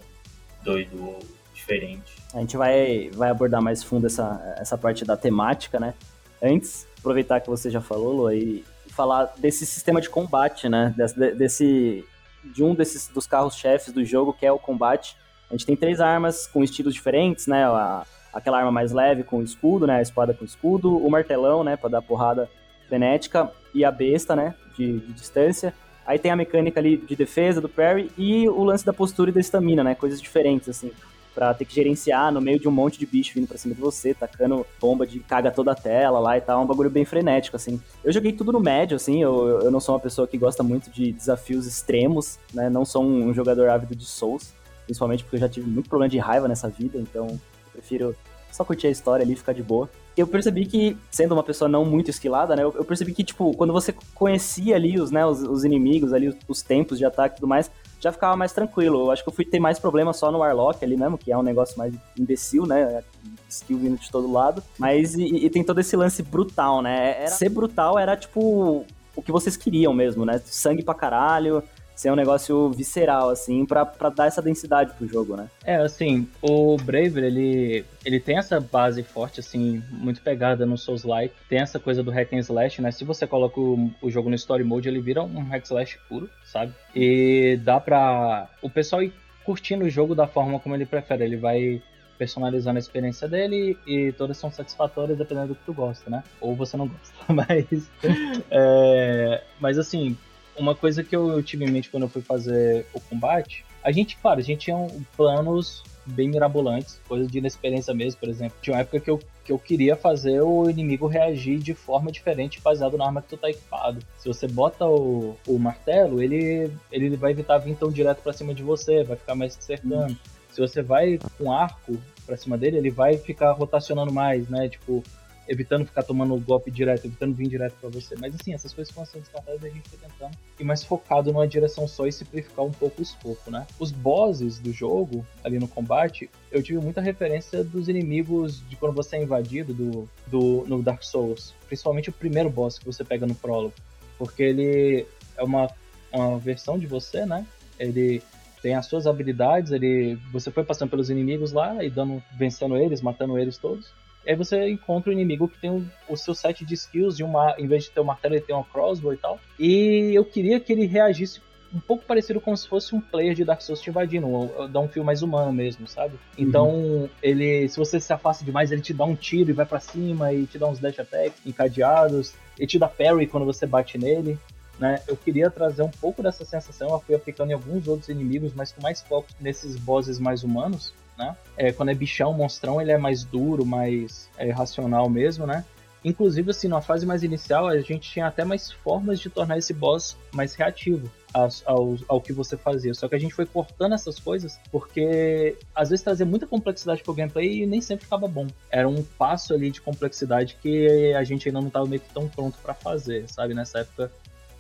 doido ou diferente. A gente vai, vai abordar mais fundo essa, essa parte da temática, né? Antes, aproveitar que você já falou, Lua, e falar desse sistema de combate, né? Des, desse, de um desses, dos carros-chefes do jogo, que é o combate. A gente tem três armas com estilos diferentes, né? A, aquela arma mais leve com o escudo, né? A espada com o escudo, o martelão, né? Pra dar porrada frenética, e a besta, né? De, de distância. Aí tem a mecânica ali de defesa do parry e o lance da postura e da estamina, né? Coisas diferentes, assim, pra ter que gerenciar no meio de um monte de bicho vindo pra cima de você, tacando bomba de caga toda a tela lá e tal, um bagulho bem frenético, assim. Eu joguei tudo no médio, assim, eu, eu não sou uma pessoa que gosta muito de desafios extremos, né? Não sou um, um jogador ávido de Souls. Principalmente porque eu já tive muito problema de raiva nessa vida, então eu prefiro só curtir a história ali e ficar de boa. Eu percebi que, sendo uma pessoa não muito esquilada, né, eu, eu percebi que, tipo, quando você conhecia ali os, né, os, os inimigos, ali os, os tempos de ataque e tudo mais, já ficava mais tranquilo. Eu acho que eu fui ter mais problema só no Warlock ali mesmo, que é um negócio mais imbecil, né, skill vindo de todo lado. Mas, e, e tem todo esse lance brutal, né, era, ser brutal era, tipo, o que vocês queriam mesmo, né, sangue pra caralho... ser um negócio visceral, assim, pra, pra dar essa densidade pro jogo, né? É, assim, o Bravery, ele, ele tem essa base forte, assim, muito pegada no Souls-like. Tem essa coisa do hack and slash, né? Se você coloca o, o jogo no story mode, ele vira um hack and slash puro, sabe? E dá pra o pessoal ir curtindo o jogo da forma como ele prefere. Ele vai personalizando a experiência dele e todas são satisfatórias dependendo do que tu gosta, né? Ou você não gosta, mas... é, mas, assim... uma coisa que eu tive em mente quando eu fui fazer o combate, a gente, claro, a gente tinha planos bem mirabolantes, coisa de inexperiência mesmo, por exemplo. Tinha uma época que eu, que eu queria fazer o inimigo reagir de forma diferente baseado na arma que tu tá equipado. Se você bota o, o martelo, ele, ele vai evitar vir tão direto pra cima de você, vai ficar mais cercando. Hum. Se você vai com arco pra cima dele, ele vai ficar rotacionando mais, né, tipo... evitando ficar tomando o golpe direto, evitando vir direto pra você. Mas assim, essas coisas foram sendo descartadas e a gente foi tentando ir mais focado numa direção só e simplificar um pouco o escopo, né? Os bosses do jogo, ali no combate, eu tive muita referência dos inimigos de quando você é invadido do, do, no Dark Souls. Principalmente o primeiro boss que você pega no prólogo. Porque ele é uma, uma versão de você, né? Ele... tem as suas habilidades, ele, você foi passando pelos inimigos lá e dando, vencendo eles, matando eles todos. E aí você encontra o inimigo que tem o, o seu set de skills, de uma, em vez de ter o martelo, ele tem uma crossbow e tal. E eu queria que ele reagisse um pouco parecido como se fosse um player de Dark Souls te invadindo, ou dá um fio mais humano mesmo, sabe? Então, uhum. ele, se você se afasta demais, ele te dá um tiro e vai pra cima, e te dá uns dash attacks encadeados, ele te dá parry quando você bate nele, né? Eu queria trazer um pouco dessa sensação, eu fui aplicando em alguns outros inimigos, mas com mais foco nesses bosses mais humanos, né? É, quando é bichão, monstrão, ele é mais duro, mais é, racional mesmo, né? Inclusive, assim, numa fase mais inicial, a gente tinha até mais formas de tornar esse boss mais reativo ao, ao, ao que você fazia. Só que a gente foi cortando essas coisas porque, às vezes, trazia muita complexidade pro gameplay e nem sempre ficava bom. Era um passo ali de complexidade que a gente ainda não estava meio que tão pronto para fazer, sabe? Nessa época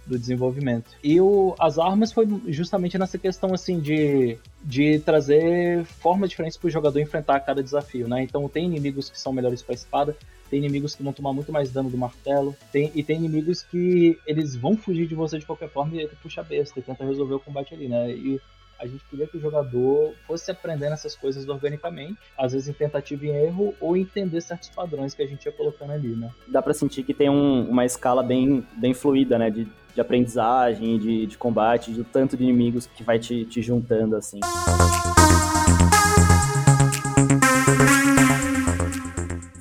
do desenvolvimento. E o, as armas foi justamente nessa questão, assim, de, de trazer formas diferentes pro jogador enfrentar cada desafio, né? Então, tem inimigos que são melhores pra espada, tem inimigos que vão tomar muito mais dano do martelo, tem, e tem inimigos que eles vão fugir de você de qualquer forma e puxa a besta e tenta resolver o combate ali, né? E a gente queria que o jogador fosse aprendendo essas coisas organicamente, às vezes em tentativa e erro, ou entender certos padrões que a gente ia colocando ali, né? Dá pra sentir que tem um, uma escala bem, bem fluida, né? De, de aprendizagem, de, de combate, do tanto de inimigos que vai te, te juntando, assim.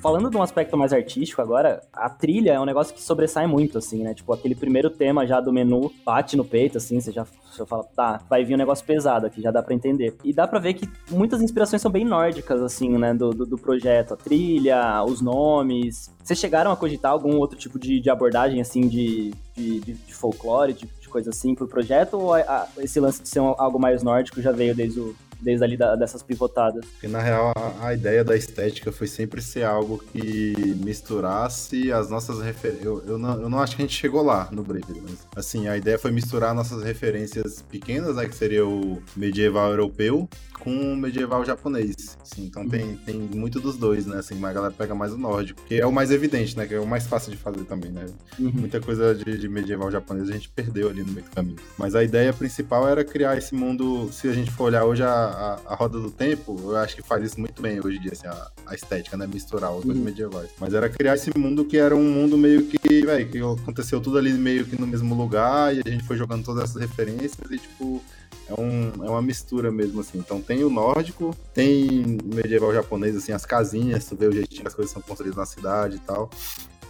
Falando de um aspecto mais artístico agora, a trilha é um negócio que sobressai muito, assim, né? Tipo, aquele primeiro tema já do menu bate no peito, assim, você já você fala, tá, vai vir um negócio pesado aqui, já dá pra entender. E dá pra ver que muitas inspirações são bem nórdicas, assim, né? Do, do, do projeto, a trilha, os nomes. Vocês chegaram a cogitar algum outro tipo de, de abordagem, assim, de, de, de, de folclore, de, de coisa assim, pro projeto? Ou a, a, esse lance de ser um, algo mais nórdico já veio desde o... desde ali da, dessas pivotadas? Porque, na real, a, a ideia da estética foi sempre ser algo que misturasse as nossas referências. Eu, eu, não, eu não acho que a gente chegou lá no Bravery, mas, assim, a ideia foi misturar nossas referências pequenas, né, que seria o medieval europeu, com o medieval japonês, assim, então uhum. tem, tem muito dos dois, né, assim, mas a galera pega mais o nórdico, que é o mais evidente, né, que é o mais fácil de fazer também, né, uhum. muita coisa de, de medieval japonês a gente perdeu ali no meio do caminho, mas a ideia principal era criar esse mundo, se a gente for olhar hoje a A, a Roda do Tempo, eu acho que faz isso muito bem hoje em dia, assim, a, a estética, né, misturar os dois uhum. medievais. Mas era criar esse mundo que era um mundo meio que, velho, que aconteceu tudo ali meio que no mesmo lugar, e a gente foi jogando todas essas referências e, tipo, é, um, é uma mistura mesmo, assim. Então tem o nórdico, tem o medieval japonês, assim, as casinhas, tu vê o jeitinho que as coisas são construídas na cidade e tal.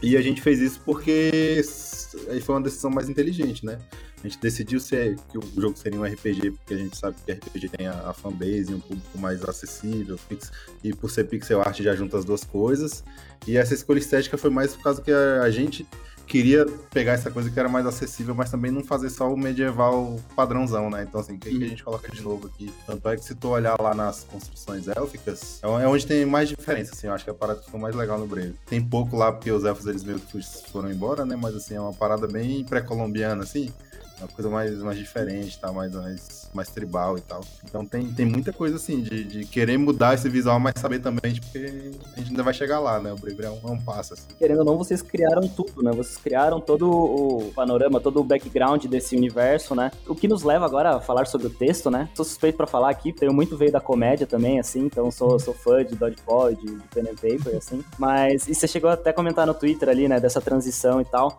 E a gente fez isso porque aí foi uma decisão mais inteligente, né? A gente decidiu ser, que o jogo seria um R P G, porque a gente sabe que R P G tem a, a fanbase e um público mais acessível, e por ser pixel art já junta as duas coisas. E essa escolha estética foi mais por causa que a, a gente queria pegar essa coisa que era mais acessível, mas também não fazer só o medieval padrãozão, né? Então, assim, o que, que a gente coloca de novo aqui? Tanto é que se tu olhar lá nas construções élficas, é onde tem mais diferença, assim, eu acho que é a parada que ficou mais legal no Brave. Tem pouco lá, porque os elfos, eles meio que foram embora, né? Mas, assim, é uma parada bem pré-colombiana, assim, uma coisa mais, mais diferente, tá? mais, mais, mais tribal e tal. Então tem, tem muita coisa assim, de, de querer mudar esse visual, mas saber também, porque a gente ainda vai chegar lá, né? O Bravery é um, é um passo, assim. Querendo ou não, vocês criaram tudo, né? Vocês criaram todo o panorama, todo o background desse universo, né? O que nos leva agora a falar sobre o texto, né? Sou suspeito pra falar aqui, tenho muito veio da comédia também, assim, então sou, sou fã de Dodgeball e de, de Pen and Paper, assim. Mas, e você chegou até a comentar no Twitter ali, né? Dessa transição e tal.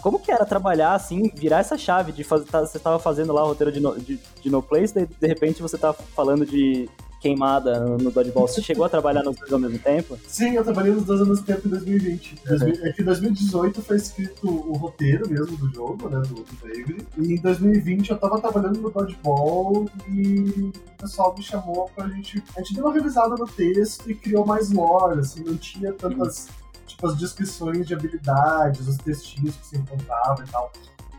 Como que era trabalhar, assim, virar essa chave de fazer, tá, você estava fazendo lá o roteiro de No, de, de no Place, daí de repente você tá falando de queimada no Dodgeball. Você chegou a trabalhar nos dois ao mesmo tempo? Sim, eu trabalhei nos dois ao mesmo tempo em dois mil e vinte. Uhum. É que em dois mil e dezoito foi escrito o roteiro mesmo do jogo, né, do, do Bravery. E em dois mil e vinte eu tava trabalhando no Dodgeball e o pessoal me chamou pra gente... A gente deu uma revisada no texto e criou mais lore, assim, não tinha tantas, uhum. tipo, as descrições de habilidades, os textinhos que se encontravam e tal.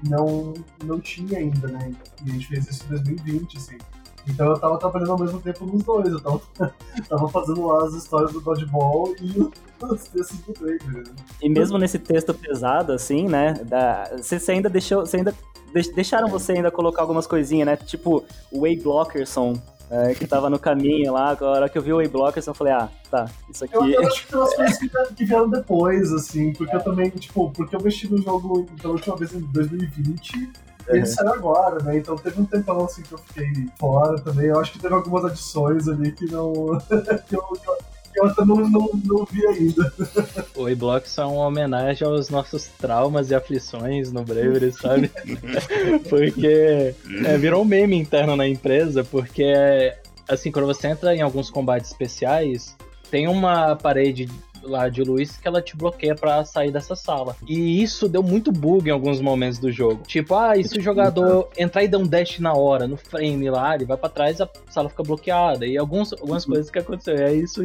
Não, não tinha ainda, né? E a gente fez isso em dois mil e vinte, assim. Então eu tava trabalhando ao mesmo tempo nos dois. Eu tava, tava fazendo lá as histórias do Dodgeball e os textos do Bravery. E mesmo nesse texto pesado, assim, né? Você ainda deixou... Você ainda, deixaram você ainda colocar algumas coisinhas, né? Tipo o Wade Blockerson, é, que tava no caminho lá. A hora que eu vi o Wade Blockerson, eu falei, ah, tá, isso aqui... Eu, eu acho que tem umas coisas que vieram depois, assim, porque é. eu também, tipo, porque eu mexi no jogo pela última vez em dois mil e vinte, é. e ele saiu agora, né, então teve um tempão, assim, que eu fiquei fora também, eu acho que teve algumas adições ali que não... que eu, que eu... resposta não, não, não vi ainda. O E-Block só é uma homenagem aos nossos traumas e aflições no Bravery, sabe? Porque é, virou um meme interno na empresa, porque assim, quando você entra em alguns combates especiais, tem uma parede lá de luz que ela te bloqueia pra sair dessa sala. E isso deu muito bug em alguns momentos do jogo. Tipo, ah, e se o jogador entrar e dar um dash na hora, no frame lá, ele vai pra trás e a sala fica bloqueada. E alguns, algumas coisas que aconteceram. É isso.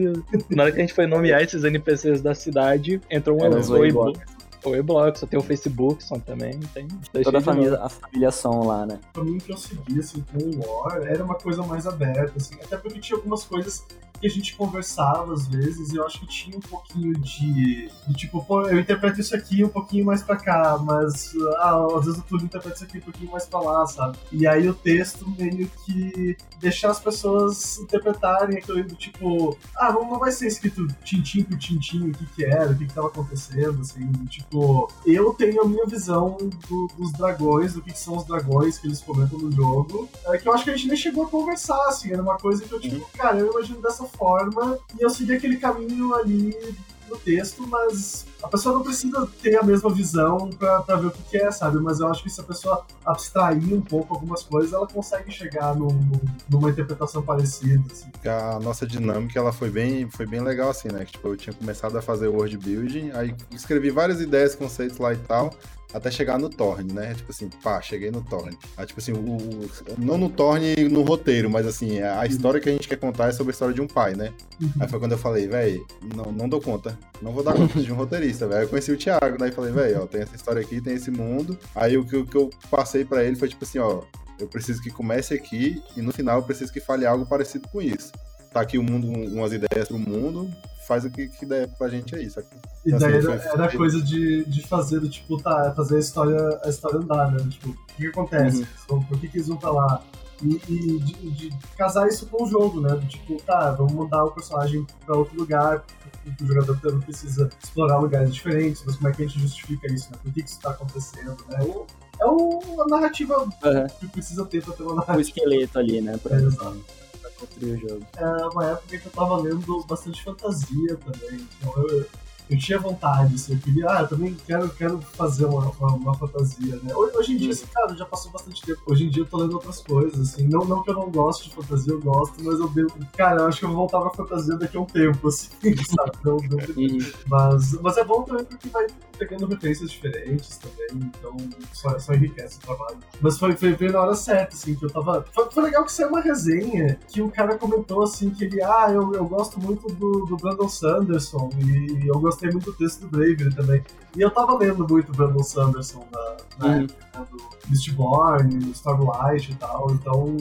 Na hora que a gente foi nomear esses N P Cs da cidade, entrou um e Foi bloco, só tem o Facebook, só também tem... Toda a família, a familiação lá, né? O caminho que eu segui, assim, com o War, era uma coisa mais aberta, assim, até porque tinha algumas coisas que a gente conversava, às vezes, e eu acho que tinha um pouquinho de... de tipo, pô, eu interpreto isso aqui um pouquinho mais pra cá, mas, ah, às vezes o Túlio interpreta isso aqui um pouquinho mais pra lá, sabe? E aí o texto meio que deixar as pessoas interpretarem aquilo do tipo, ah, não, não vai ser escrito tintim por tintim, o que que era, o que que tava acontecendo, assim, do tipo, eu tenho a minha visão do, dos dragões, do que, que são os dragões que eles comentam no jogo, é que eu acho que a gente nem chegou a conversar, assim, era uma coisa que eu tipo, cara, eu imagino dessa forma, e eu segui aquele caminho ali no texto, mas a pessoa não precisa ter a mesma visão pra, pra ver o que, que é, sabe? Mas eu acho que se a pessoa abstrair um pouco algumas coisas, ela consegue chegar num, numa interpretação parecida, assim. A nossa dinâmica, ela foi bem, foi bem legal, assim, né? Que, tipo, eu tinha começado a fazer world building, aí escrevi várias ideias, conceitos lá e tal, até chegar no Torne, né? Tipo assim, pá, cheguei no Torne. Aí, tipo assim, o, o, não no Torne, no roteiro, mas assim, a, a história que a gente quer contar é sobre a história de um pai, né? Aí foi quando eu falei, velho, não, não dou conta. Não vou dar conta de um roteirista, velho. Eu conheci o Thiago, daí falei, velho, ó, tem essa história aqui, tem esse mundo. Aí o que, o que eu passei pra ele foi tipo assim, ó, eu preciso que comece aqui e no final eu preciso que fale algo parecido com isso. Tá aqui o mundo, umas ideias pro mundo, faz o que, que der pra gente aí, sabe? E daí assim, era, foi... era coisa de, de fazer, tipo, tá, fazer a história, a história andar, né? Tipo, o que, que acontece? Uhum. Por que, que eles vão pra lá? E, e de, de casar isso com o jogo, né? Tipo, tá, vamos mandar o personagem pra outro lugar, porque o jogador também precisa explorar lugares diferentes, mas como é que a gente justifica isso, né? Por que, que isso tá acontecendo, né? Ou... é uma narrativa uhum. que precisa ter pra ter uma narrativa. O esqueleto ali, né? Pra... é, exato. Pra construir o jogo. É uma época que eu tava lendo bastante fantasia também, então eu, eu tinha vontade, assim, eu queria, ah, eu também quero, quero fazer uma, uma, uma fantasia, né? Hoje em dia, assim, cara, já passou bastante tempo, hoje em dia eu tô lendo outras coisas, assim, não, não que eu não goste de fantasia, eu gosto, mas eu devo, cara, eu acho que eu vou voltar pra fantasia daqui a um tempo, assim, sabe? Não, não, mas, mas é bom também porque vai... pegando referências diferentes também, então só, só enriquece o trabalho. Mas foi, foi, foi na hora certa, assim, que eu tava... Foi, foi legal que saiu uma resenha que o cara comentou, assim, que ele, ah, eu, eu gosto muito do, do Brandon Sanderson e eu gostei muito do texto do Bravery também. E eu tava lendo muito o Brandon Sanderson na, na uhum. época do Mistborn, Stormlight e tal, então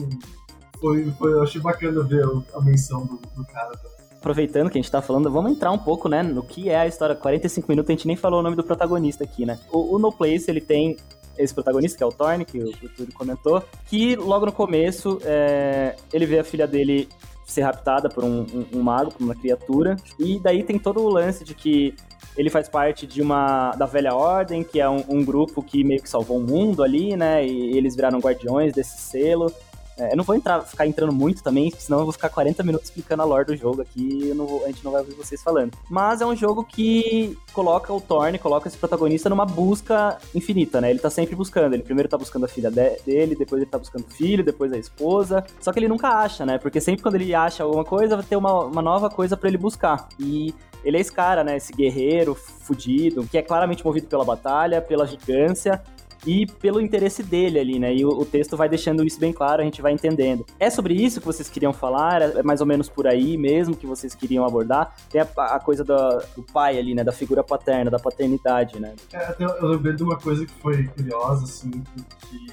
foi, foi, eu achei bacana ver a menção do, do cara também. Aproveitando que a gente tá falando, vamos entrar um pouco, né, no que é a história. quarenta e cinco minutos, a gente nem falou o nome do protagonista aqui, né? O, o No Place, ele tem esse protagonista, que é o Thorne, que o, o Túlio comentou, que logo no começo, é, ele vê a filha dele ser raptada por um, um, um mago, por uma criatura, e daí tem todo o lance de que ele faz parte de uma, da Velha Ordem, que é um, um grupo que meio que salvou o mundo ali, né, e eles viraram guardiões desse selo. É, eu não vou entrar, ficar entrando muito também, senão eu vou ficar quarenta minutos explicando a lore do jogo aqui e a gente não vai ouvir vocês falando. Mas é um jogo que coloca o Thorne, coloca esse protagonista numa busca infinita, né? Ele tá sempre buscando. Ele primeiro tá buscando a filha de- dele, depois ele tá buscando o filho, depois a esposa. Só que ele nunca acha, né? Porque sempre quando ele acha alguma coisa, vai ter uma, uma nova coisa pra ele buscar. E... ele é esse cara, né? Esse guerreiro fudido, que é claramente movido pela batalha, pela gigância... e pelo interesse dele ali, né? E o, o texto vai deixando isso bem claro, a gente vai entendendo. É sobre isso que vocês queriam falar? É mais ou menos por aí mesmo que vocês queriam abordar? Tem a, a coisa do, do pai ali, né? Da figura paterna, da paternidade, né? É, eu lembrei de uma coisa que foi curiosa, assim, que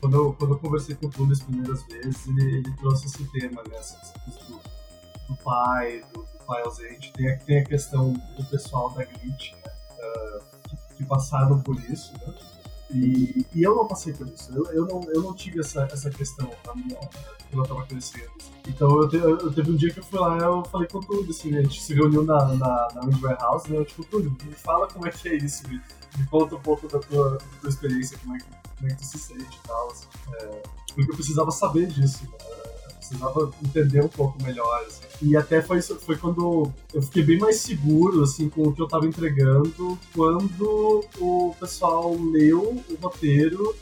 quando eu, quando eu conversei com o Túlio as primeiras vezes, ele, ele trouxe esse tema, né? Essa coisa do, do pai, do, do pai ausente. Tem a, tem a questão do pessoal da Glitch, né? Uh, que, que passaram por isso, né? E, e eu não passei por isso, eu, eu, não, eu não tive essa, essa questão na minha, quando eu tava crescendo. Então eu, te, eu teve um dia que eu fui lá e eu falei com o Túlio, assim, a gente se reuniu na, na, na Indie Warehouse, né? Eu tipo, Túlio, me fala como é que é isso, me, me conta um pouco da tua, da tua experiência, como é, que, como é que tu se sente e tal, assim, é, porque eu precisava saber disso, né? precisava entender um pouco melhor, assim. E até foi, foi quando eu fiquei bem mais seguro, assim, com o que eu tava entregando, quando o pessoal leu o roteiro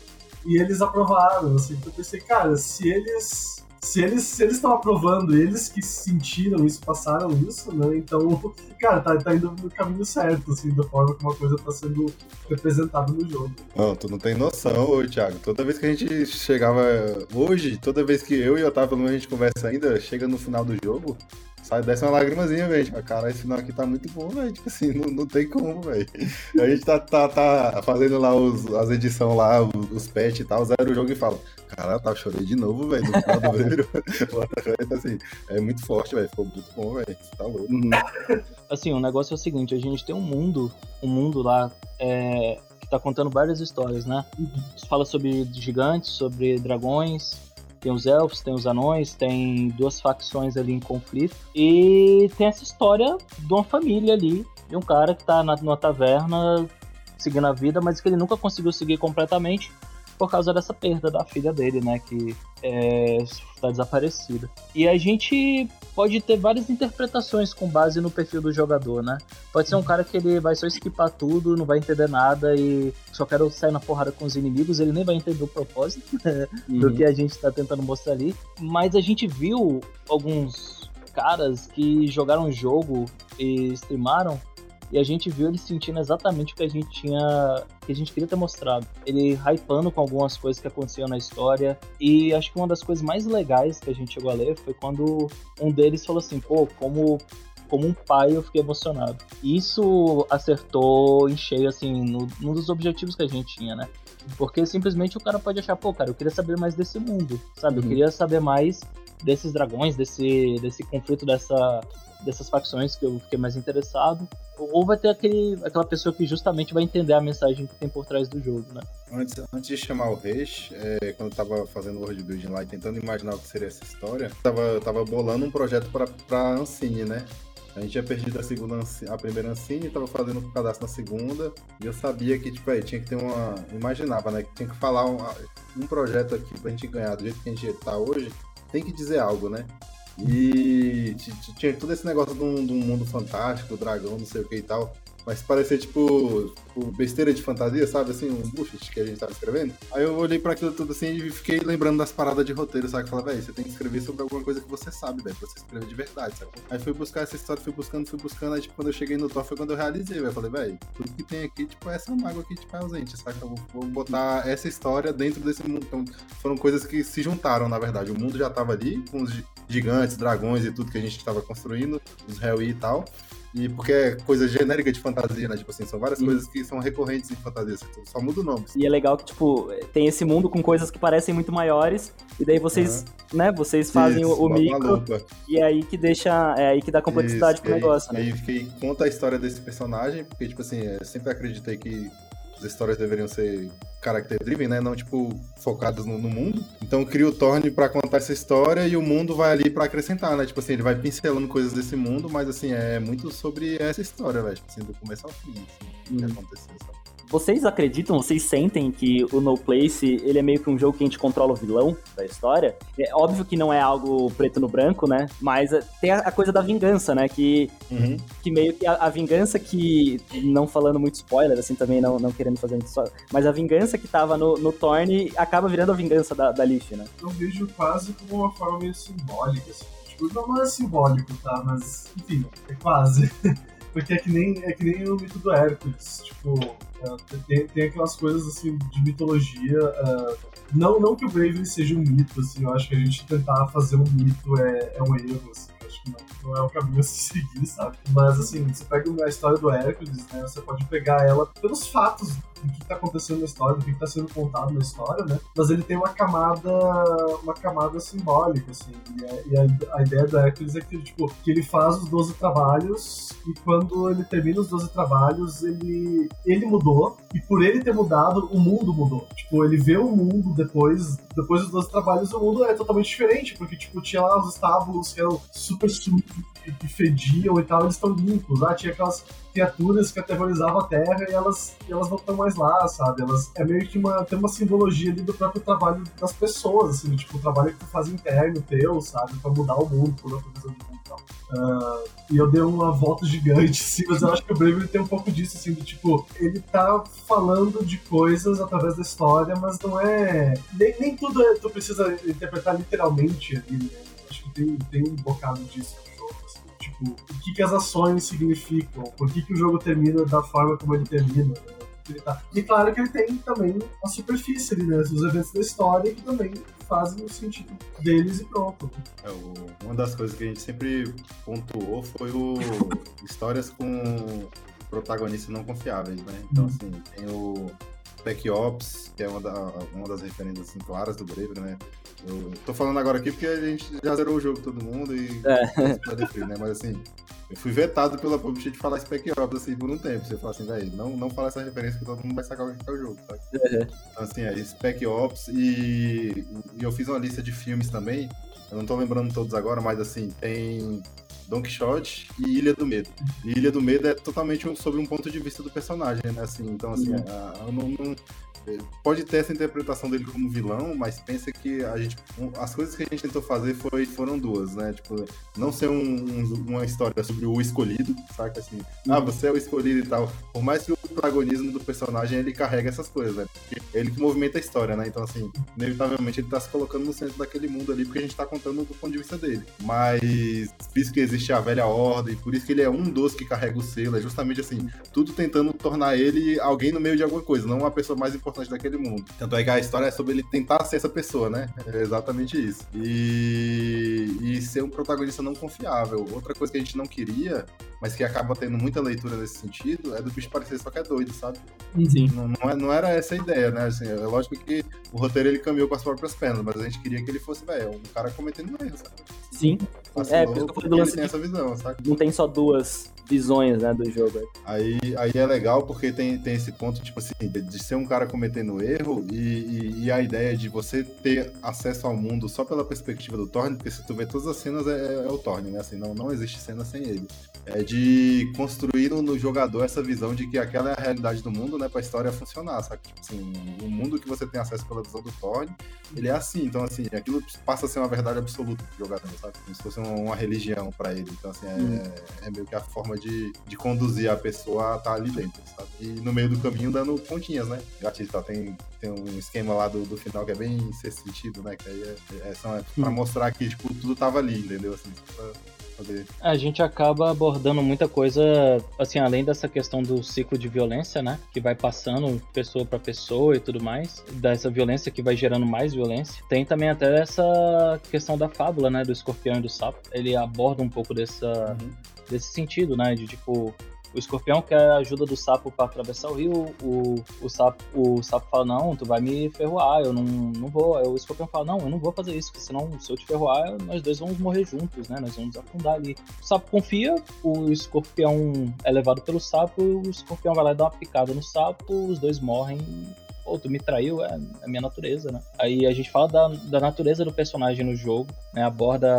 e eles aprovaram, assim. Então eu pensei, cara, se eles... Se eles se eles estão aprovando, eles que sentiram isso, passaram isso, né? Então, cara, tá, tá indo no caminho certo, assim, da forma como a coisa tá sendo representada no jogo. Não, tu não tem noção, ô, Thiago. Toda vez que a gente chegava... Hoje, toda vez que eu e o Otávio, a gente conversa ainda, chega no final do jogo, sai, desce uma lagrimazinha, velho. Cara, esse final aqui tá muito bom, velho. Tipo assim, não, não tem como, velho. A gente tá, tá, tá fazendo lá os, as edições lá, os, os patch e tal, zero o jogo e fala, cara, tá, chorei de novo, velho, no final do brasileiro. Assim, é muito forte, velho. Ficou muito bom, velho. Tá louco. Assim, o negócio é o seguinte, a gente tem um mundo, um mundo lá, é, que tá contando várias histórias, né? Fala sobre gigantes, sobre dragões. Tem os elfos, tem os anões, tem duas facções ali em conflito. E tem essa história de uma família ali, de um cara que tá na, numa taverna seguindo a vida, mas que ele nunca conseguiu seguir completamente por causa dessa perda da filha dele, né, que é, tá desaparecida. E a gente pode ter várias interpretações com base no perfil do jogador, né? Pode ser um cara que ele vai só esquipar tudo, não vai entender nada e só quer sair na porrada com os inimigos, ele nem vai entender o propósito, né, uhum. do que a gente tá tentando mostrar ali. Mas a gente viu alguns caras que jogaram o jogo e streamaram, e a gente viu ele sentindo exatamente o que a gente tinha, que a gente queria ter mostrado. Ele hypando com algumas coisas que aconteciam na história. E acho que uma das coisas mais legais que a gente chegou a ler foi quando um deles falou assim, pô, como, como um pai eu fiquei emocionado. E isso acertou em cheio, assim, no, num dos objetivos que a gente tinha, né? Porque simplesmente o cara pode achar, pô, cara, eu queria saber mais desse mundo, sabe? Uhum. Eu queria saber mais desses dragões, desse, desse conflito, dessa, dessas facções que eu fiquei mais interessado. Ou vai ter aquele, aquela pessoa que justamente vai entender a mensagem que tem por trás do jogo, né? Antes, antes de chamar o Ress, é, quando eu tava fazendo o world building lá e tentando imaginar o que seria essa história, eu tava, eu tava bolando um projeto pra, pra Ancine, né? A gente tinha perdido a, segunda, a primeira Ancine, tava fazendo o cadastro na segunda, e eu sabia que, tipo, aí tinha que ter uma... Imaginava, né? Que tinha que falar um, um projeto aqui pra gente ganhar do jeito que a gente tá hoje, tem que dizer algo, né? E tinha todo esse negócio de um, de um mundo fantástico, dragão, não sei o que e tal, mas parecia tipo, tipo besteira de fantasia, sabe, assim, um bullshit que a gente tava escrevendo. Aí eu olhei pra aquilo tudo assim e fiquei lembrando das paradas de roteiro, sabe, que falava, velho, você tem que escrever sobre alguma coisa que você sabe, velho, pra você escrever de verdade, sabe. Aí fui buscar essa história, fui buscando, fui buscando, aí tipo, quando eu cheguei no top foi quando eu realizei, velho, falei, velho, tudo que tem aqui, tipo, é essa mágoa aqui, tipo, é ausente, sabe, eu vou, vou botar essa história dentro desse mundo. Então, foram coisas que se juntaram, na verdade, o mundo já tava ali, com os gigantes, dragões e tudo que a gente tava construindo, os Hellwee e tal. E porque é coisa genérica de fantasia, né? Tipo assim, são várias Sim. coisas que são recorrentes em fantasia, assim, só muda o nome. Assim. E é legal que, tipo, tem esse mundo com coisas que parecem muito maiores, e daí vocês, uhum. né, vocês fazem Isso, o, o micro, e é aí que deixa, é aí que dá complexidade Isso, pro aí, negócio, né? E aí fiquei, conta a história desse personagem, porque, tipo assim, eu sempre acreditei que as histórias deveriam ser character-driven, né? Não, tipo, focadas no, no mundo. Então cria o Thorne pra contar essa história e o mundo vai ali pra acrescentar, né? Tipo assim, ele vai pincelando coisas desse mundo, mas assim, é muito sobre essa história, velho. Tipo assim, do começo ao fim, assim, hum. o que aconteceu, sabe? Vocês acreditam, vocês sentem que o No Place, ele é meio que um jogo que a gente controla o vilão da história? É óbvio que não é algo preto no branco, né? Mas tem a coisa da vingança, né? Que, uhum. que meio que a, a vingança que... Não falando muito spoiler, assim, também não, não querendo fazer muito spoiler. Mas a vingança que tava no, no Thorne acaba virando a vingança da, da Leaf, né? Eu vejo quase como uma forma meio simbólica, assim. Tipo, não é simbólico, tá? Mas, enfim, é quase... Porque é que nem, é que nem o mito do Hércules, tipo, uh, tem, tem aquelas coisas, assim, de mitologia, uh, não, não que o Bravery seja um mito, assim, eu acho que a gente tentar fazer um mito é, é um erro, assim, eu acho que não, não é o caminho a se seguir, sabe? Mas, assim, você pega a história do Hércules, né, você pode pegar ela pelos fatos do que tá acontecendo na história, do que tá sendo contado na história, né, mas ele tem uma camada, uma camada simbólica, assim, e, é, e a, a ideia do Hércules é que, tipo, que ele faz os doze trabalhos, e quando Quando ele termina os doze trabalhos, ele, ele mudou, e por ele ter mudado, o mundo mudou. Tipo, ele vê o mundo depois, depois dos doze trabalhos, o mundo é totalmente diferente, porque, tipo, tinha lá os estábulos que eram super sujos, que fediam e tal, eles estão limpos, lá tinha aquelas criaturas que aterrorizavam a Terra, e elas, elas não estão mais animações lá, sabe? Elas é meio que uma, tem uma simbologia ali do próprio trabalho das pessoas, assim, tipo, o trabalho que tu faz interno teu, sabe? Pra mudar o mundo, por outra visão do mundo e tal. Uh, e eu dei uma volta gigante, sim, mas eu acho que o Bravery tem um pouco disso, assim, do tipo, ele tá falando de coisas através da história, mas não é... Nem, nem tudo é, tu precisa interpretar literalmente ali, né? Acho que tem, tem um bocado disso. Tipo, o que, que as ações significam, por que, que o jogo termina da forma como ele termina, né? Ele tá... E claro que ele tem também a superfície ali, né? Os eventos da história que também fazem o sentido deles e pronto. É, o... Uma das coisas que a gente sempre pontuou foi o... histórias com protagonistas não confiáveis, né? Então, hum. assim, tem o Spec Ops, que é uma, da... uma das referências assim, claras do Bravery, né? Eu tô falando agora aqui porque a gente já zerou o jogo todo mundo e... É. Né? Mas assim, eu fui vetado pela publisher de falar Spec Ops assim, por um tempo. Você fala assim, velho, não, não fala essa referência que todo mundo vai sacar o que é o jogo, tá? É. Então, assim, é Spec Ops e... e eu fiz uma lista de filmes também. Eu não tô lembrando todos agora, mas assim, tem... Don Quixote e Ilha do Medo. E Ilha do Medo é totalmente sobre um ponto de vista do personagem, né? Assim, então, assim, uhum. a, a, a, não, não, pode ter essa interpretação dele como vilão, mas pensa que a gente, as coisas que a gente tentou fazer foi, foram duas, né? Tipo, não ser um, um, uma história sobre o escolhido, saca? Assim, uhum. ah, você é o escolhido e tal. Por mais que o protagonismo do personagem, ele carrega essas coisas, né? Porque ele que movimenta a história, né? Então, assim, inevitavelmente ele tá se colocando no centro daquele mundo ali, porque a gente tá contando do ponto de vista dele. Mas, visto que existe existe a velha ordem, por isso que ele é um dos que carrega o selo, é justamente assim, tudo tentando tornar ele alguém no meio de alguma coisa, não a pessoa mais importante daquele mundo. Tanto é que a história é sobre ele tentar ser essa pessoa, né? É exatamente isso. E, e ser um protagonista não confiável. Outra coisa que a gente não queria, mas que acaba tendo muita leitura nesse sentido, é do bicho parecer só que é doido, sabe? Sim. Não, não, é, não era essa a ideia, né? Assim, é lógico que o roteiro ele caminhou com as próprias pernas, mas a gente queria que ele fosse, velho, um cara cometendo erro, sabe? Sim. Vacilou, é, por isso que eu falei do lance. Essa visão, saca? Não tem só duas visões, né, do jogo. Aí, aí é legal porque tem, tem esse ponto, tipo assim, de ser um cara cometendo erro e, e, e a ideia de você ter acesso ao mundo só pela perspectiva do Thorne, porque se tu vê todas as cenas é, é o Thorne, né, assim, não, não existe cena sem ele. É de construir no jogador essa visão de que aquela é a realidade do mundo, né, pra história funcionar, saca? Tipo assim, o mundo que você tem acesso pela visão do Thorne, ele é assim, então assim, aquilo passa a ser uma verdade absoluta pro jogador, sabe? Como se fosse uma, uma religião pra ele, então assim, é, hum. é meio que a forma De, de conduzir a pessoa a estar ali dentro, sabe? E no meio do caminho dando pontinhas, né? Gatilho, tá? Tem, tem um esquema lá do, do final que é bem ser sentido, né? Que aí é, é, são, é pra mostrar que, tipo, tudo tava ali, entendeu? Assim, pra fazer... A gente acaba abordando muita coisa, assim, além dessa questão do ciclo de violência, né? Que vai passando pessoa pra pessoa e tudo mais, dessa violência que vai gerando mais violência. Tem também até essa questão da fábula, né? Do escorpião e do sapo. Ele aborda um pouco dessa... Uhum. desse sentido, né, de tipo, o escorpião quer a ajuda do sapo pra atravessar o rio, o, o, sapo, o sapo fala, não, tu vai me ferroar, eu não, não vou, aí o escorpião fala, não, eu não vou fazer isso, porque senão, se eu te ferroar, nós dois vamos morrer juntos, né, nós vamos afundar ali. O sapo confia, o escorpião é levado pelo sapo, o escorpião vai lá e dá uma picada no sapo, os dois morrem. Pô, tu me traiu, é a minha natureza, né. Aí a gente fala da, da natureza do personagem no jogo, né, aborda...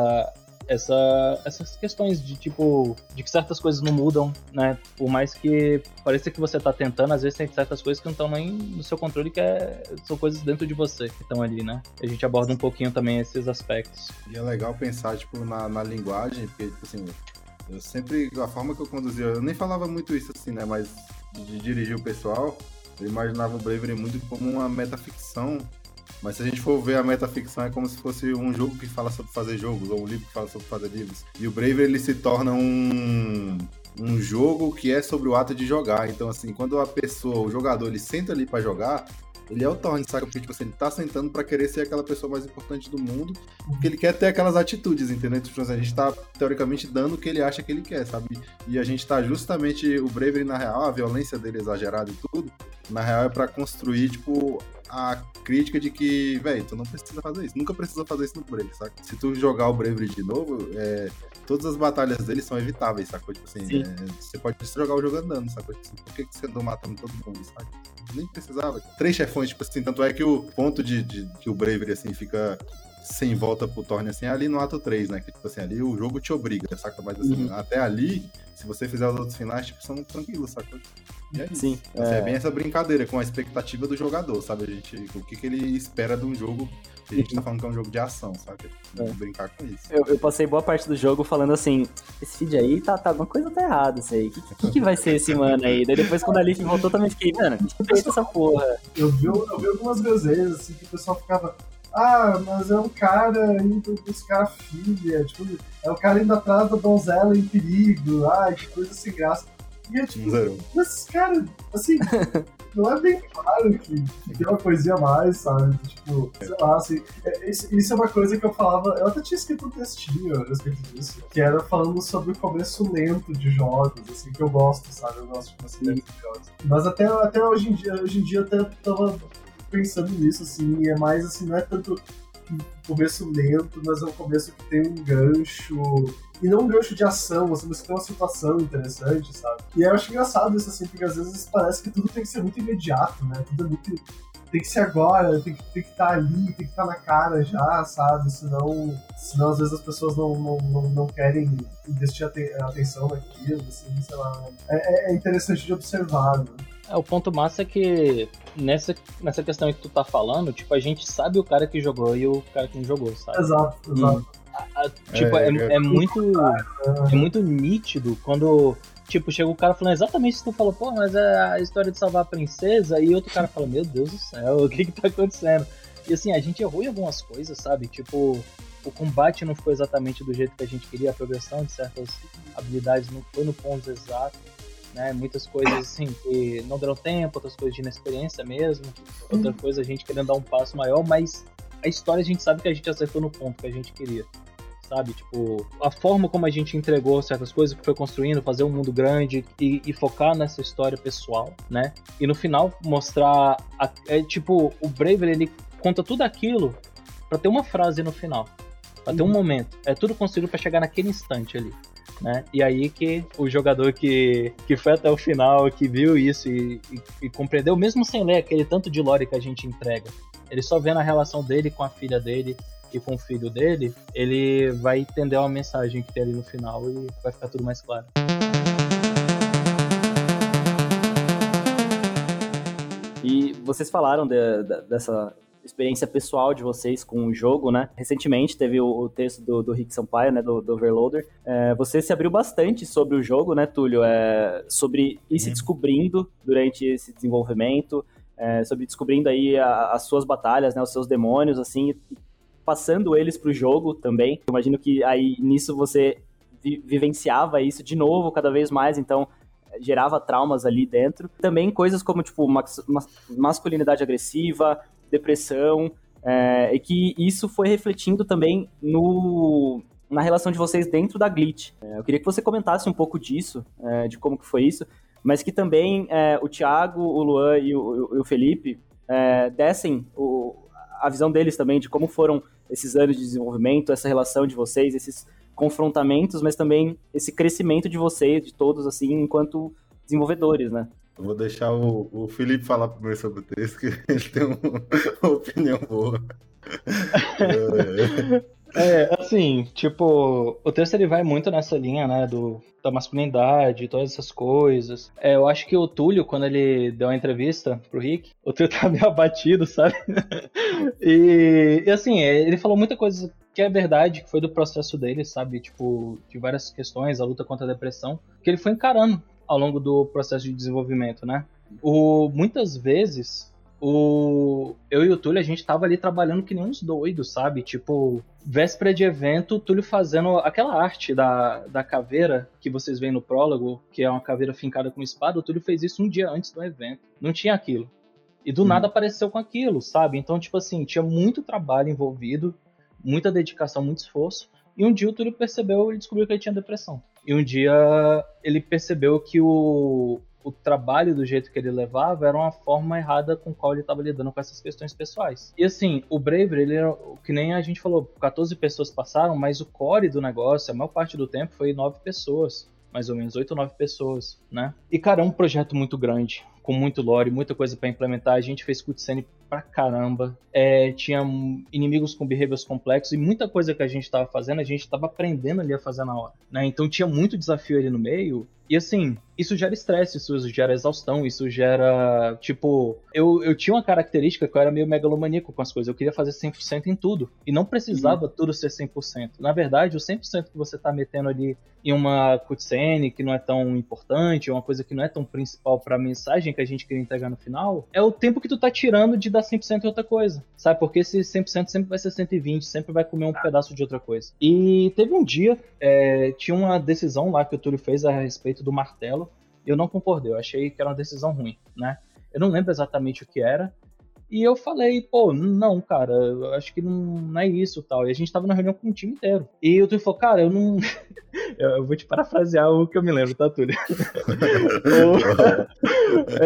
Essa, essas questões de tipo de que certas coisas não mudam, né? Por mais que pareça que você tá tentando, às vezes tem certas coisas que não estão nem no seu controle, que é, são coisas dentro de você que estão ali, né? A gente aborda um pouquinho também esses aspectos. E é legal pensar tipo, na, na linguagem, porque tipo assim, eu sempre, a forma que eu conduzia, eu nem falava muito isso assim, né? Mas de dirigir o pessoal, eu imaginava o Bravery muito como uma metaficção. Mas se a gente for ver a metaficção, é como se fosse um jogo que fala sobre fazer jogos, ou um livro que fala sobre fazer livros. E o Bravery, ele se torna um, um jogo que é sobre o ato de jogar. Então, assim, quando a pessoa, o jogador, ele senta ali pra jogar, ele é o Thorne, saca? Porque, tipo assim, ele tá sentando pra querer ser aquela pessoa mais importante do mundo, porque ele quer ter aquelas atitudes, entendeu? Tipo assim, a gente tá, teoricamente, dando o que ele acha que ele quer, sabe? E a gente tá justamente... O Bravery, na real, a violência dele exagerada e tudo, na real, é pra construir, tipo... a crítica de que, velho, tu não precisa fazer isso, nunca precisa fazer isso no Bravery, saca? Se tu jogar o Bravery de novo, é, todas as batalhas dele são evitáveis, sacou? Tipo assim, é, você pode jogar o jogo andando, sacou? Tipo assim, por que, que você andou matando todo mundo, saca? Nem precisava. Três chefões, tipo assim, tanto é que o ponto de, de que o Bravery, assim, fica... sem volta pro torneio, assim, ali no ato três, né? Que, tipo assim, ali o jogo te obriga, saca? Mas, assim, uhum. até ali, se você fizer os outros finais, tipo, são tranquilos, saca? E aí, Sim, então, é... Assim, é bem essa brincadeira com a expectativa do jogador, sabe? A gente, o que, que ele espera de um jogo que a gente tá falando que é um jogo de ação, saca? Tem que brincar com isso. Eu, eu passei boa parte do jogo falando assim, esse feed aí, tá, tá, alguma coisa tá errada, isso aí. O que, que, que vai ser esse mano aí? Daí depois, quando a Leaf voltou, também fiquei, mano, que que é essa porra? Eu vi, eu vi algumas vezes, assim, que o pessoal ficava... Ah, mas é um cara indo buscar a filha, tipo, é um cara indo atrás da donzela em perigo, ah, que coisa sem graça. E é tipo, Zero. Mas cara, assim, não é bem claro que tem uma coisinha a mais, sabe? Tipo, sei lá, assim, é, isso, isso é uma coisa que eu falava, eu até tinha escrito um textinho a respeito disso, que era falando sobre o começo lento de jogos, assim, que eu gosto, sabe? Eu gosto de começo lento de jogos. Mas até, até hoje em dia, hoje em dia eu até tava... pensando nisso, assim, é mais assim, não é tanto começo lento, mas é um começo que tem um gancho, e não um gancho de ação, assim, mas que tem uma situação interessante, sabe? E eu acho engraçado isso, assim, porque às vezes parece que tudo tem que ser muito imediato, né? Tudo é muito... tem que ser agora, tem que tem que estar ali, tem que estar na cara já, sabe? Senão, senão às vezes as pessoas não, não, não, não querem investir a atenção naquilo, assim, sei lá. É, é interessante de observar, né? É, o ponto massa é que nessa, nessa questão que tu tá falando, tipo, a gente sabe o cara que jogou e o cara que não jogou, sabe? Exato, exato. E, a, a, tipo, é, é, é, é, muito, é muito nítido quando, tipo, chega o cara falando exatamente isso que tu falou, pô, mas é a história de salvar a princesa, e outro cara fala, meu Deus do céu, o que que tá acontecendo? E assim, a gente errou em algumas coisas, sabe? Tipo, o combate não foi exatamente do jeito que a gente queria, a progressão de certas habilidades não foi no ponto exato. Né, muitas coisas assim que não deram tempo, outras coisas de inexperiência mesmo, outra coisa a gente querendo dar um passo maior, mas a história a gente sabe que a gente acertou no ponto que a gente queria, sabe? Tipo, a forma como a gente entregou certas coisas, que foi construindo, fazer um mundo grande e, e focar nessa história pessoal, né? E no final mostrar, a, é tipo, o Bravery, ele conta tudo aquilo pra ter uma frase no final, pra ter um momento, é tudo construído pra chegar naquele instante ali. Né? E aí que o jogador que, que foi até o final, que viu isso e, e, e compreendeu, mesmo sem ler aquele tanto de lore que a gente entrega, ele só vendo a relação dele com a filha dele e com o filho dele, ele vai entender uma mensagem que tem ali no final e vai ficar tudo mais claro. E vocês falaram de, de, dessa... experiência pessoal de vocês com o jogo, né? Recentemente teve o, o texto do, do Rick Sampaio, né? Do, do Overloader. É, você se abriu bastante sobre o jogo, né, Túlio? É, sobre ir se descobrindo durante esse desenvolvimento, é, sobre descobrindo aí a, as suas batalhas, né? Os seus demônios, assim, passando eles pro jogo também. Eu imagino que aí nisso você vi, vivenciava isso de novo, cada vez mais, então... gerava traumas ali dentro. Também coisas como, tipo, mas, mas, masculinidade agressiva, depressão, é, e que isso foi refletindo também no, na relação de vocês dentro da Glitch. É, eu queria que você comentasse um pouco disso, é, de como que foi isso, mas que também é, o Thiago, o Luan e o, e o Felipe é, dessem o, a visão deles também de como foram esses anos de desenvolvimento, essa relação de vocês, esses confrontamentos, mas também esse crescimento de vocês, de todos, assim, enquanto desenvolvedores, né? Eu vou deixar o, o Felipe falar primeiro sobre o texto, que ele tem uma opinião boa. É, assim, tipo, o texto ele vai muito nessa linha, né, do, da masculinidade, todas essas coisas. É, eu acho que o Túlio, quando ele deu a entrevista pro Rick, o Túlio tava meio abatido, sabe? E, e assim, ele falou muita coisa que é verdade, que foi do processo dele, sabe? Tipo, de várias questões, a luta contra a depressão, que ele foi encarando ao longo do processo de desenvolvimento, né? O, muitas vezes, o, eu e o Túlio, a gente tava ali trabalhando que nem uns doidos, sabe? Tipo, véspera de evento, o Túlio fazendo aquela arte da, da caveira que vocês veem no prólogo, que é uma caveira fincada com espada, o Túlio fez isso um dia antes do evento. Não tinha aquilo. E do hum. nada apareceu com aquilo, sabe? Então, tipo assim, tinha muito trabalho envolvido, muita dedicação, muito esforço. E um dia o Túlio percebeu e descobriu que ele tinha depressão. E um dia ele percebeu que o, o trabalho do jeito que ele levava era uma forma errada com a qual ele estava lidando com essas questões pessoais. E assim, o Bravery, ele era, que nem a gente falou, catorze pessoas passaram, mas o core do negócio, a maior parte do tempo, foi nove pessoas. Mais ou menos oito, nove pessoas, né? E cara, é um projeto muito grande. com muito lore, muita coisa pra implementar. A gente fez cutscene pra caramba. É, tinha inimigos com behaviors complexos e muita coisa que a gente tava fazendo, a gente tava aprendendo ali a fazer na hora, né? Então tinha muito desafio ali no meio. E assim, isso gera estresse, isso gera exaustão, isso gera, tipo... Eu, eu tinha uma característica que eu era meio megalomaníaco com as coisas. Eu queria fazer cem por cento em tudo. E não precisava uhum. tudo ser cem por cento. Na verdade, o cem por cento que você tá metendo ali em uma cutscene que não é tão importante, uma coisa que não é tão principal pra mensagem que a gente queria entregar no final, é o tempo que tu tá tirando de dar cem por cento em outra coisa. Sabe? Porque esse cem por cento sempre vai ser cento e vinte por cento, sempre vai comer um pedaço de outra coisa. E teve um dia, é, tinha uma decisão lá que o Túlio fez a respeito do martelo, eu não concordei, eu achei que era uma decisão ruim, né? Eu não lembro exatamente o que era, e eu falei, pô, não, cara, eu acho que não, não é isso, tal. E a gente tava na reunião com o time inteiro. E o Túlio falou, cara, eu não... eu vou te parafrasear o que eu me lembro, tá, Túlio?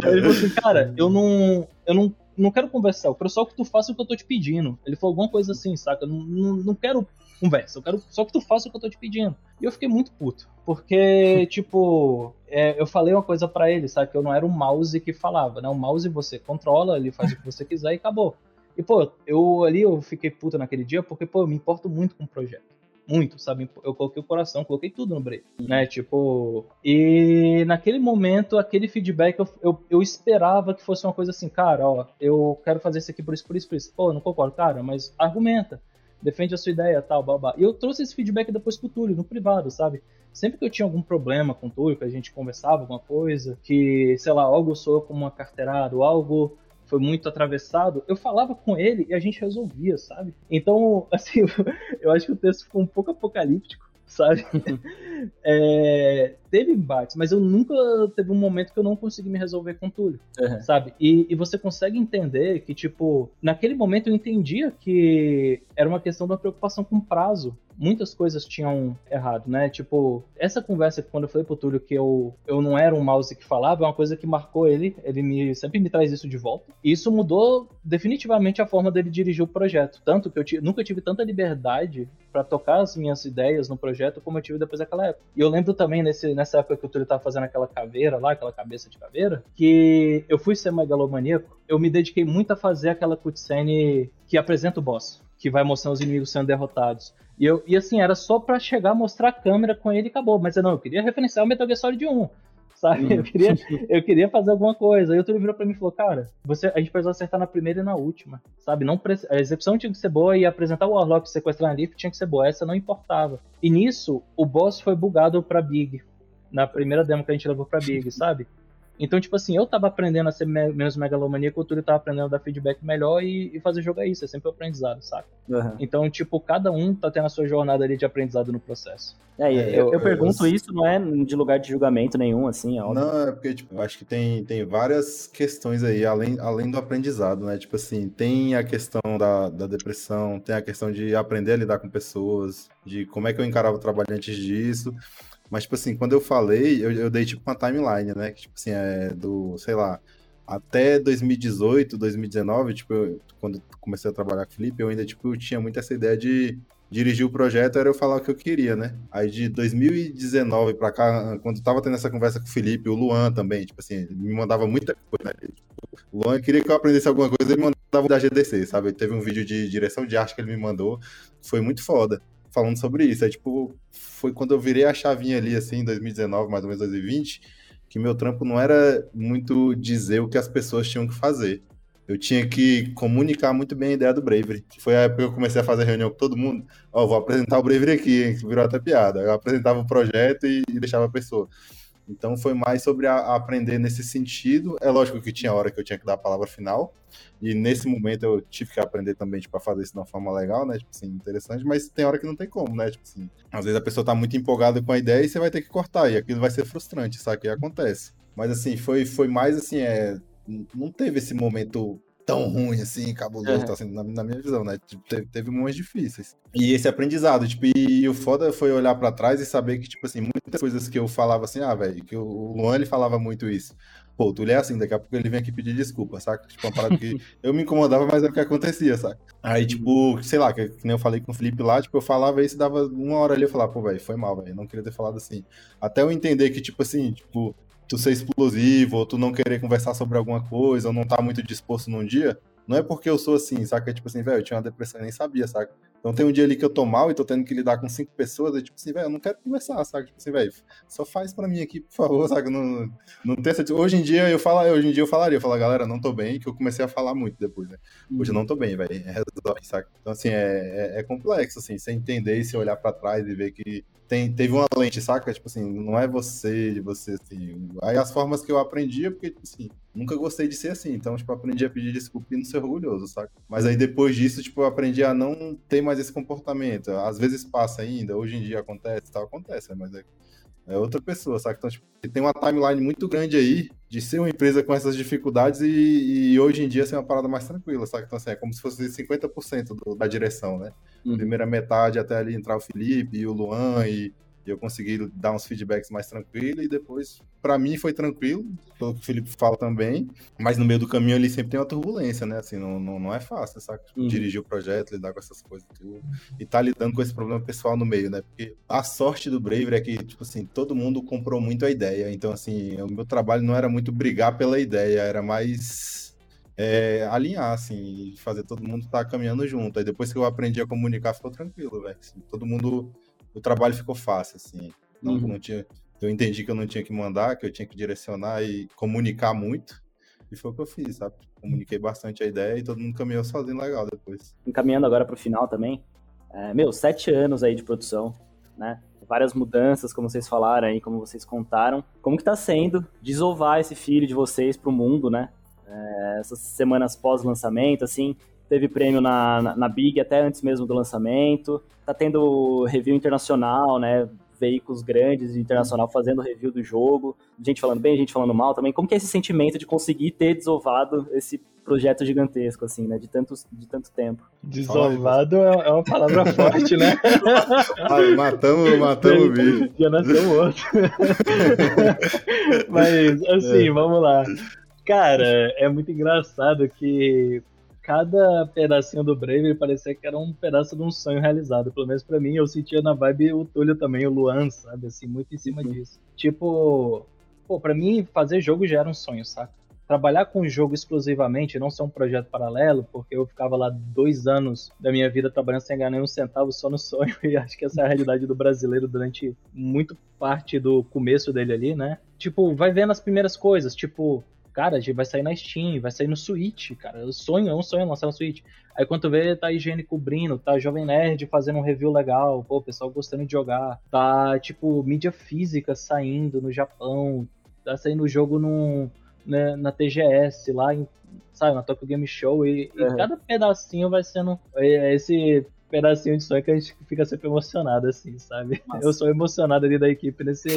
Ele falou assim, cara, eu não... Eu não não quero conversar, eu quero só que tu faça o que eu tô te pedindo. Ele falou alguma coisa assim, saca? Não, não, não quero conversa, eu quero só que tu faça o que eu tô te pedindo. E eu fiquei muito puto, porque, tipo, é, eu falei uma coisa pra ele, sabe? Que eu não era o mouse que falava, né? O mouse você controla, ele faz o que você quiser e acabou. E, pô, eu ali eu fiquei puto naquele dia porque, pô, eu me importo muito com o projeto. Muito, sabe? Eu coloquei o coração, coloquei tudo no break, né? Tipo... E naquele momento, aquele feedback, eu, eu, eu esperava que fosse uma coisa assim, cara, ó, eu quero fazer isso aqui por isso, por isso, por isso. Pô, não concordo, cara, mas argumenta. Defende a sua ideia, tal, babá. E eu trouxe esse feedback depois pro Túlio, no privado, sabe? Sempre que eu tinha algum problema com o Túlio, que a gente conversava alguma coisa, que, sei lá, algo soou como uma carteirada, ou algo... foi muito atravessado, eu falava com ele e a gente resolvia, sabe? Então, assim, eu acho que o texto ficou um pouco apocalíptico, sabe? É, teve embates, mas eu nunca teve um momento que eu não consegui me resolver com o Túlio, uhum. sabe? E, e você consegue entender que, tipo, naquele momento eu entendia que era uma questão de uma preocupação com prazo. Muitas coisas tinham errado, né? Tipo, essa conversa que quando eu falei pro Túlio que eu, eu não era um mouse que falava, é uma coisa que marcou ele, ele me, sempre me traz isso de volta. E isso mudou definitivamente a forma dele dirigir o projeto. Tanto que eu t- nunca tive tanta liberdade pra tocar as minhas ideias no projeto como eu tive depois daquela época. E eu lembro também nesse, nessa época que o Túlio tava fazendo aquela caveira lá, aquela cabeça de caveira, que eu fui ser megalomaníaco, eu me dediquei muito a fazer aquela cutscene que apresenta o boss, que vai mostrar os inimigos sendo derrotados. E, eu, e assim, era só pra chegar, mostrar a câmera com ele e acabou. Mas eu não, eu queria referenciar o Metal Gear Solid um, sabe? Hum. Eu, queria, eu queria fazer alguma coisa. Aí o Túlio virou pra mim e falou, cara, você, a gente precisou acertar na primeira e na última, sabe? Não, a execução tinha que ser boa e apresentar o Warlock e sequestrar a Leaf tinha que ser boa. Essa não importava. E nisso, o boss foi bugado pra Big, na primeira demo que a gente levou pra Big, sabe? Então, tipo assim, eu tava aprendendo a ser me- menos megalomaníaco, o Túlio tava aprendendo a dar feedback melhor e, e fazer jogar isso, é sempre o um aprendizado, saca? Uhum. Então, tipo, cada um tá tendo a sua jornada ali de aprendizado no processo. É, é eu, eu, eu pergunto eu... isso, não é de lugar de julgamento nenhum, assim, é óbvio. Não, é porque, tipo, eu acho que tem, tem várias questões aí, além, além do aprendizado, né? Tipo assim, tem a questão da, da depressão, tem a questão de aprender a lidar com pessoas, de como é que eu encarava o trabalho antes disso... Mas, tipo assim, quando eu falei, eu, eu dei, tipo, uma timeline, né? Que, tipo assim, é do, sei lá, até dois mil e dezoito, dois mil e dezenove, tipo, eu, quando comecei a trabalhar com o Felipe, eu ainda, tipo, eu tinha muito essa ideia de dirigir o projeto, era eu falar o que eu queria, né? Aí, de dois mil e dezenove pra cá, quando eu tava tendo essa conversa com o Felipe, o Luan também, tipo assim, ele me mandava muita coisa, né? Tipo, o Luan queria que eu aprendesse alguma coisa, ele me mandava da G D C, sabe? Ele teve um vídeo de direção de arte que ele me mandou, foi muito foda. Falando sobre isso, é tipo, foi quando eu virei a chavinha ali, assim, em dois mil e dezenove, mais ou menos dois mil e vinte, que meu trampo não era muito dizer o que as pessoas tinham que fazer. Eu tinha que comunicar muito bem a ideia do Bravery, que foi a época que eu comecei a fazer reunião com todo mundo. Ó, oh, vou apresentar o Bravery aqui, hein, que virou até piada. Eu apresentava o projeto e, e deixava a pessoa. Então foi mais sobre a, a aprender nesse sentido. É lógico que tinha hora que eu tinha que dar a palavra final, e nesse momento eu tive que aprender também, tipo, a fazer isso de uma forma legal, né, tipo assim, interessante, mas tem hora que não tem como, né, tipo assim, às vezes a pessoa tá muito empolgada com a ideia e você vai ter que cortar, e aquilo vai ser frustrante, sabe, que acontece. Mas assim, foi, foi mais assim, é, não teve esse momento tão ruim assim, cabuloso, é. Tá, assim, na, na minha visão, né, tipo, teve, teve momentos difíceis. E esse aprendizado, tipo, e, e o foda foi olhar pra trás e saber que, tipo assim, muitas coisas que eu falava assim, ah, velho, que o Luan, ele falava muito isso. Pô, o Túlio é assim, daqui a pouco ele vem aqui pedir desculpa, saca? Tipo, uma parada que eu me incomodava, mas é o que acontecia, saca? Aí, tipo, sei lá, que, que nem eu falei com o Felipe lá, tipo, eu falava isso, dava uma hora ali, eu falava, pô, velho, foi mal, velho, não queria ter falado assim. Até eu entender que, tipo assim, tipo, tu ser explosivo, ou tu não querer conversar sobre alguma coisa, ou não tá muito disposto num dia, não é porque eu sou assim, saca? Tipo assim, velho, eu tinha uma depressão e nem sabia, saca? Então tem um dia ali que eu tô mal e tô tendo que lidar com cinco pessoas, e tipo assim, velho, eu não quero conversar, saca? Tipo assim, velho, só faz pra mim aqui, por favor, saca? Não, não tem essa... Hoje em dia eu falo, hoje em dia eu falaria, eu falo, galera, não tô bem, que eu comecei a falar muito depois, né? Hoje eu não tô bem, velho, resolve, saca? Então assim, é, é, é complexo, assim, você entender e você olhar pra trás e ver que tem, teve uma lente, saca? Tipo assim, não é você, de você, assim... Aí as formas que eu aprendi é porque, tipo assim, nunca gostei de ser assim, então, tipo, aprendi a pedir desculpa e não ser orgulhoso, saca? Mas aí depois disso, tipo, eu aprendi a não ter mais esse comportamento. Às vezes passa ainda, hoje em dia acontece, tal, acontece, mas é, é outra pessoa, saca? Então, tipo, tem uma timeline muito grande aí de ser uma empresa com essas dificuldades e, e hoje em dia ser assim, uma parada mais tranquila, saca? Então, assim, é como se fosse cinquenta por cento do, da direção, né? Hum. Primeira metade até ali entrar o Felipe e o Luan e... E eu consegui dar uns feedbacks mais tranquilos, e depois, pra mim, foi tranquilo, o Felipe fala também, mas no meio do caminho ali sempre tem uma turbulência, né? Assim, não, não, não é fácil, sabe? Uhum. Dirigir o projeto, lidar com essas coisas e tudo, e tá lidando com esse problema pessoal no meio, né? Porque a sorte do Bravery é que, tipo assim, todo mundo comprou muito a ideia, então, assim, o meu trabalho não era muito brigar pela ideia, era mais... É, alinhar, assim, fazer todo mundo estar tá caminhando junto. Aí depois que eu aprendi a comunicar, ficou tranquilo, velho. Assim, todo mundo... O trabalho ficou fácil, assim, não, uhum. não tinha, eu entendi que eu não tinha que mandar, que eu tinha que direcionar e comunicar muito, e foi o que eu fiz, sabe? Comuniquei bastante a ideia e todo mundo caminhou sozinho legal depois. Encaminhando agora pro final também, é, meu, sete anos aí de produção, né? Várias mudanças, como vocês falaram aí, como vocês contaram. Como que tá sendo desovar esse filho de vocês pro mundo, né? É, essas semanas pós-lançamento, assim... Teve prêmio na, na, na Big até antes mesmo do lançamento. Tá tendo review internacional, né? Veículos grandes internacional fazendo review do jogo. Gente falando bem, gente falando mal também. Como que é esse sentimento de conseguir ter desovado esse projeto gigantesco, assim, né? De, tantos, de tanto tempo. Desovado é, é uma palavra forte, né? matamos, matamos o bicho. Já nasceu outro. Mas, assim, é. Vamos lá. Cara, é muito engraçado que... Cada pedacinho do Bravery parecia que era um pedaço de um sonho realizado. Pelo menos pra mim, eu sentia na vibe o Túlio também, o Luan, sabe? Assim, muito em cima uhum. disso. Tipo, pô, pra mim fazer jogo já era um sonho, saca? Trabalhar com jogo exclusivamente, não ser um projeto paralelo, porque eu ficava lá dois anos da minha vida trabalhando sem ganhar nenhum centavo, só no sonho. E acho que essa é a realidade do brasileiro durante muito parte do começo dele ali, né? Tipo, vai vendo as primeiras coisas, tipo... Cara, a gente vai sair na Steam, vai sair no Switch, cara. O sonho é um sonho lançar no Switch. Aí quando tu vê, tá a Higiene cobrindo, tá a Jovem Nerd fazendo um review legal, pô, o pessoal gostando de jogar. Tá, tipo, mídia física saindo no Japão, tá saindo o jogo num, né, na T G S, lá, em, sabe, na Tokyo Game Show. E, é. E cada pedacinho vai sendo esse pedacinho de sonho que a gente fica sempre emocionado, assim, sabe? Nossa. Eu sou emocionado ali da equipe nesse...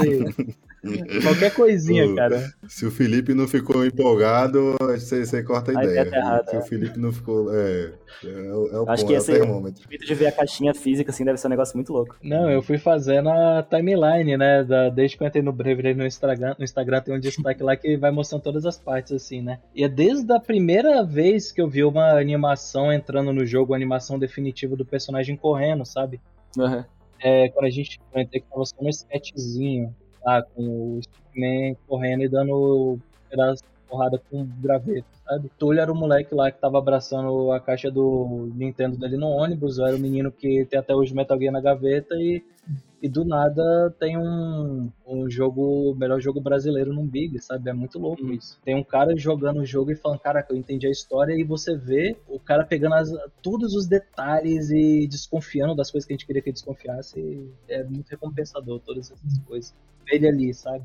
Qualquer coisinha, o, cara. Se o Felipe não ficou empolgado, você, você corta a ideia. É errado, se é. o Felipe não ficou... É, é, é o Acho ponto, que esse é termômetro. De ver a caixinha física, assim, deve ser um negócio muito louco. Não, eu fui fazendo a timeline, né? Da, desde que eu entrei no Bravery no Instagram, no Instagram tem um destaque lá que vai mostrando todas as partes, assim, né? E é desde a primeira vez que eu vi uma animação entrando no jogo, a animação definitiva do personagem correndo, sabe? Uhum. É, quando a gente entrei que tava só um sketchzinho. Ah, com o Stickman correndo e dando pedaço de porrada com um graveto, sabe? Túlio era o moleque lá que tava abraçando a caixa do Nintendo dele no ônibus, eu era o menino que tem até hoje Metal Gear na gaveta e, e do nada tem um, um jogo, melhor jogo brasileiro num Big, sabe? É muito louco isso. Tem um cara jogando o jogo e falando, caraca, eu entendi a história e você vê o cara pegando as, todos os detalhes e desconfiando das coisas que a gente queria que ele desconfiasse e é muito recompensador todas essas coisas. Ele ali, sabe?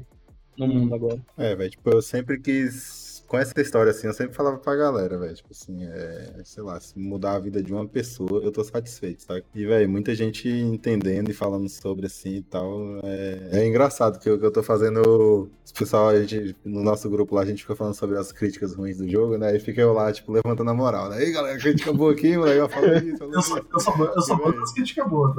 No mundo agora. É, velho, tipo, eu sempre quis... Com essa história, assim, eu sempre falava pra galera, velho, tipo assim, é... Sei lá, se mudar a vida de uma pessoa, eu tô satisfeito, sabe? E, velho, muita gente entendendo e falando sobre, assim, e tal, é... É engraçado que eu, que eu tô fazendo... Os pessoal, a gente... No nosso grupo lá, a gente fica falando sobre as críticas ruins do jogo, né? E fica eu lá, tipo, levantando a moral, né? Ei, galera, crítica boa aqui, moleque, eu falo isso... Eu sou bom das críticas boas,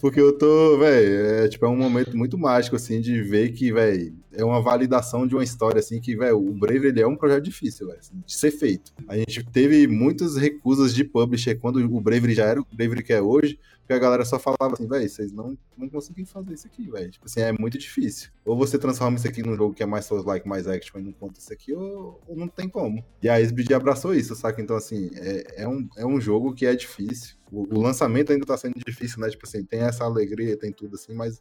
porque eu tô, velho, é, tipo, é um momento muito mágico, assim, de ver que, velho, é uma validação de uma história, assim, que, velho, o Bravery, ele é um projeto difícil, véio, assim, de ser feito. A gente teve muitas recusas de publisher quando o Bravery já era o Bravery que é hoje, porque a galera só falava assim, velho, vocês não, não conseguem fazer isso aqui, velho. Tipo assim, é muito difícil. Ou você transforma isso aqui num jogo que é mais Souls-like, mais action, e não conta isso aqui, ou, ou não tem como. E a S B J abraçou isso, saca? Então, assim, é, é, um, é um jogo que é difícil. O, o lançamento ainda tá sendo difícil, né? Tipo assim, tem essa alegria, tem tudo assim, mas...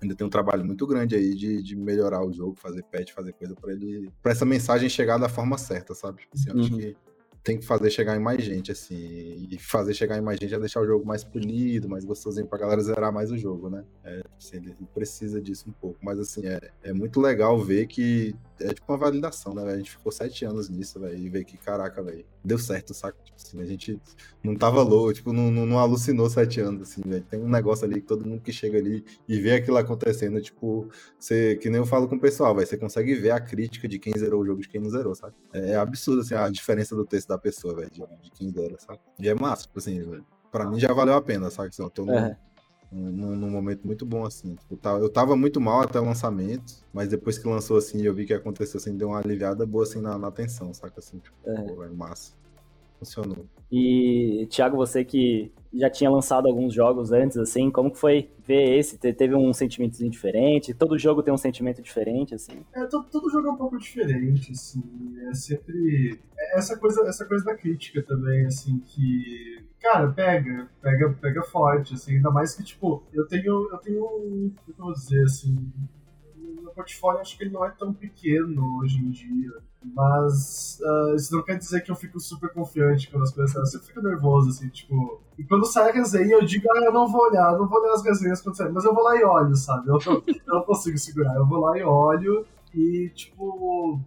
ainda tem um trabalho muito grande aí de, de melhorar o jogo, fazer patch, fazer coisa pra ele... pra essa mensagem chegar da forma certa, sabe? Assim, eu uhum. acho que tem que fazer chegar em mais gente, assim. E fazer chegar em mais gente é deixar o jogo mais polido, mais gostosinho pra galera zerar mais o jogo, né? É, assim, ele precisa disso um pouco. Mas, assim, é, é muito legal ver que... é tipo uma validação, né, velho? A gente ficou sete anos nisso, velho, e ver que, caraca, velho, deu certo, saca? Tipo assim, a gente não tava louco, tipo, não, não, não alucinou sete anos, assim, velho. Tem um negócio ali que todo mundo que chega ali e vê aquilo acontecendo, tipo, você, que nem eu falo com o pessoal, velho, você consegue ver a crítica de quem zerou o jogo e de quem não zerou, sabe? É absurdo, assim, a diferença do texto da pessoa, velho, de, de quem zera, sabe? E é massa, tipo assim, véio, pra mim já valeu a pena, sabe? Assim, eu tô no... é. Num, num momento muito bom, assim. Eu tava muito mal até o lançamento, mas depois que lançou, assim, eu vi que aconteceu, assim, deu uma aliviada boa, assim, na, na tensão, saca? Assim, tipo, é. Pô, é massa. Funcionou. E, Thiago, você que já tinha lançado alguns jogos antes, assim, como que foi ver esse? Teve um sentimentozinho diferente? Todo jogo tem um sentimento diferente, assim? É, todo, todo jogo é um pouco diferente, assim. É sempre... É essa coisa, essa coisa da crítica também, assim, que... Cara, pega, pega, pega forte, assim, ainda mais que, tipo, eu tenho, eu tenho um, como eu vou dizer, assim, meu portfólio acho que ele não é tão pequeno hoje em dia, mas uh, isso não quer dizer que eu fico super confiante quando as coisas saem, eu sempre fico nervoso, assim, tipo, e quando sai a resenha eu digo, ah, eu não vou olhar, não vou olhar as resenhas quando sair, mas eu vou lá e olho, sabe, eu, eu, eu não consigo segurar, eu vou lá e olho, e, tipo...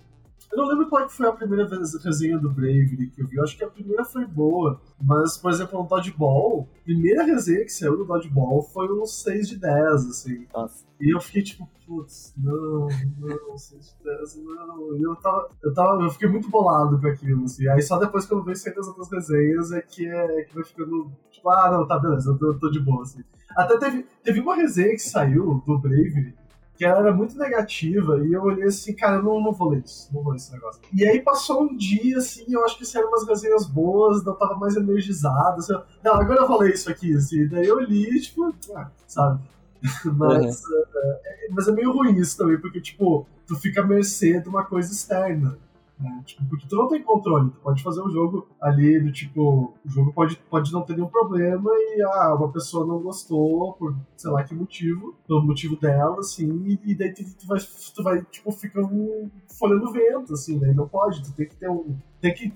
Eu não lembro qual que foi a primeira resenha do Bravery que eu vi, eu acho que a primeira foi boa, mas, por exemplo, no Dodgeball, a primeira resenha que saiu do Dodgeball foi um seis de dez, assim. Nossa. E eu fiquei tipo, putz, não, não, seis de dez, não. E eu tava, eu tava, eu fiquei muito bolado com aquilo, assim. Aí só depois que eu vejo as outras resenhas é que, é, é que vai ficando, tipo, ah, não, tá, beleza, eu tô, eu tô de boa, assim. Até teve, teve uma resenha que saiu do Bravery, que ela era muito negativa, e eu olhei assim, cara, eu não, não vou ler isso, não vou ler esse negócio. E aí passou um dia, assim, eu acho que saíram umas resenhas boas, eu tava mais energizado, assim, não, agora eu vou ler isso aqui, assim, daí eu li, tipo, ah, sabe? Mas, uhum. é, mas é meio ruim isso também, porque, tipo, tu fica à mercê de uma coisa externa, né? Tipo, porque tu não tem controle, tu pode fazer um jogo ali do tipo, o jogo pode, pode não ter nenhum problema e, ah, uma pessoa não gostou por, sei lá, que motivo, pelo motivo dela, assim, e daí tu, tu vai, tu vai, tipo, ficando folhando vento, assim, né, não pode, tu tem que ter um, tem que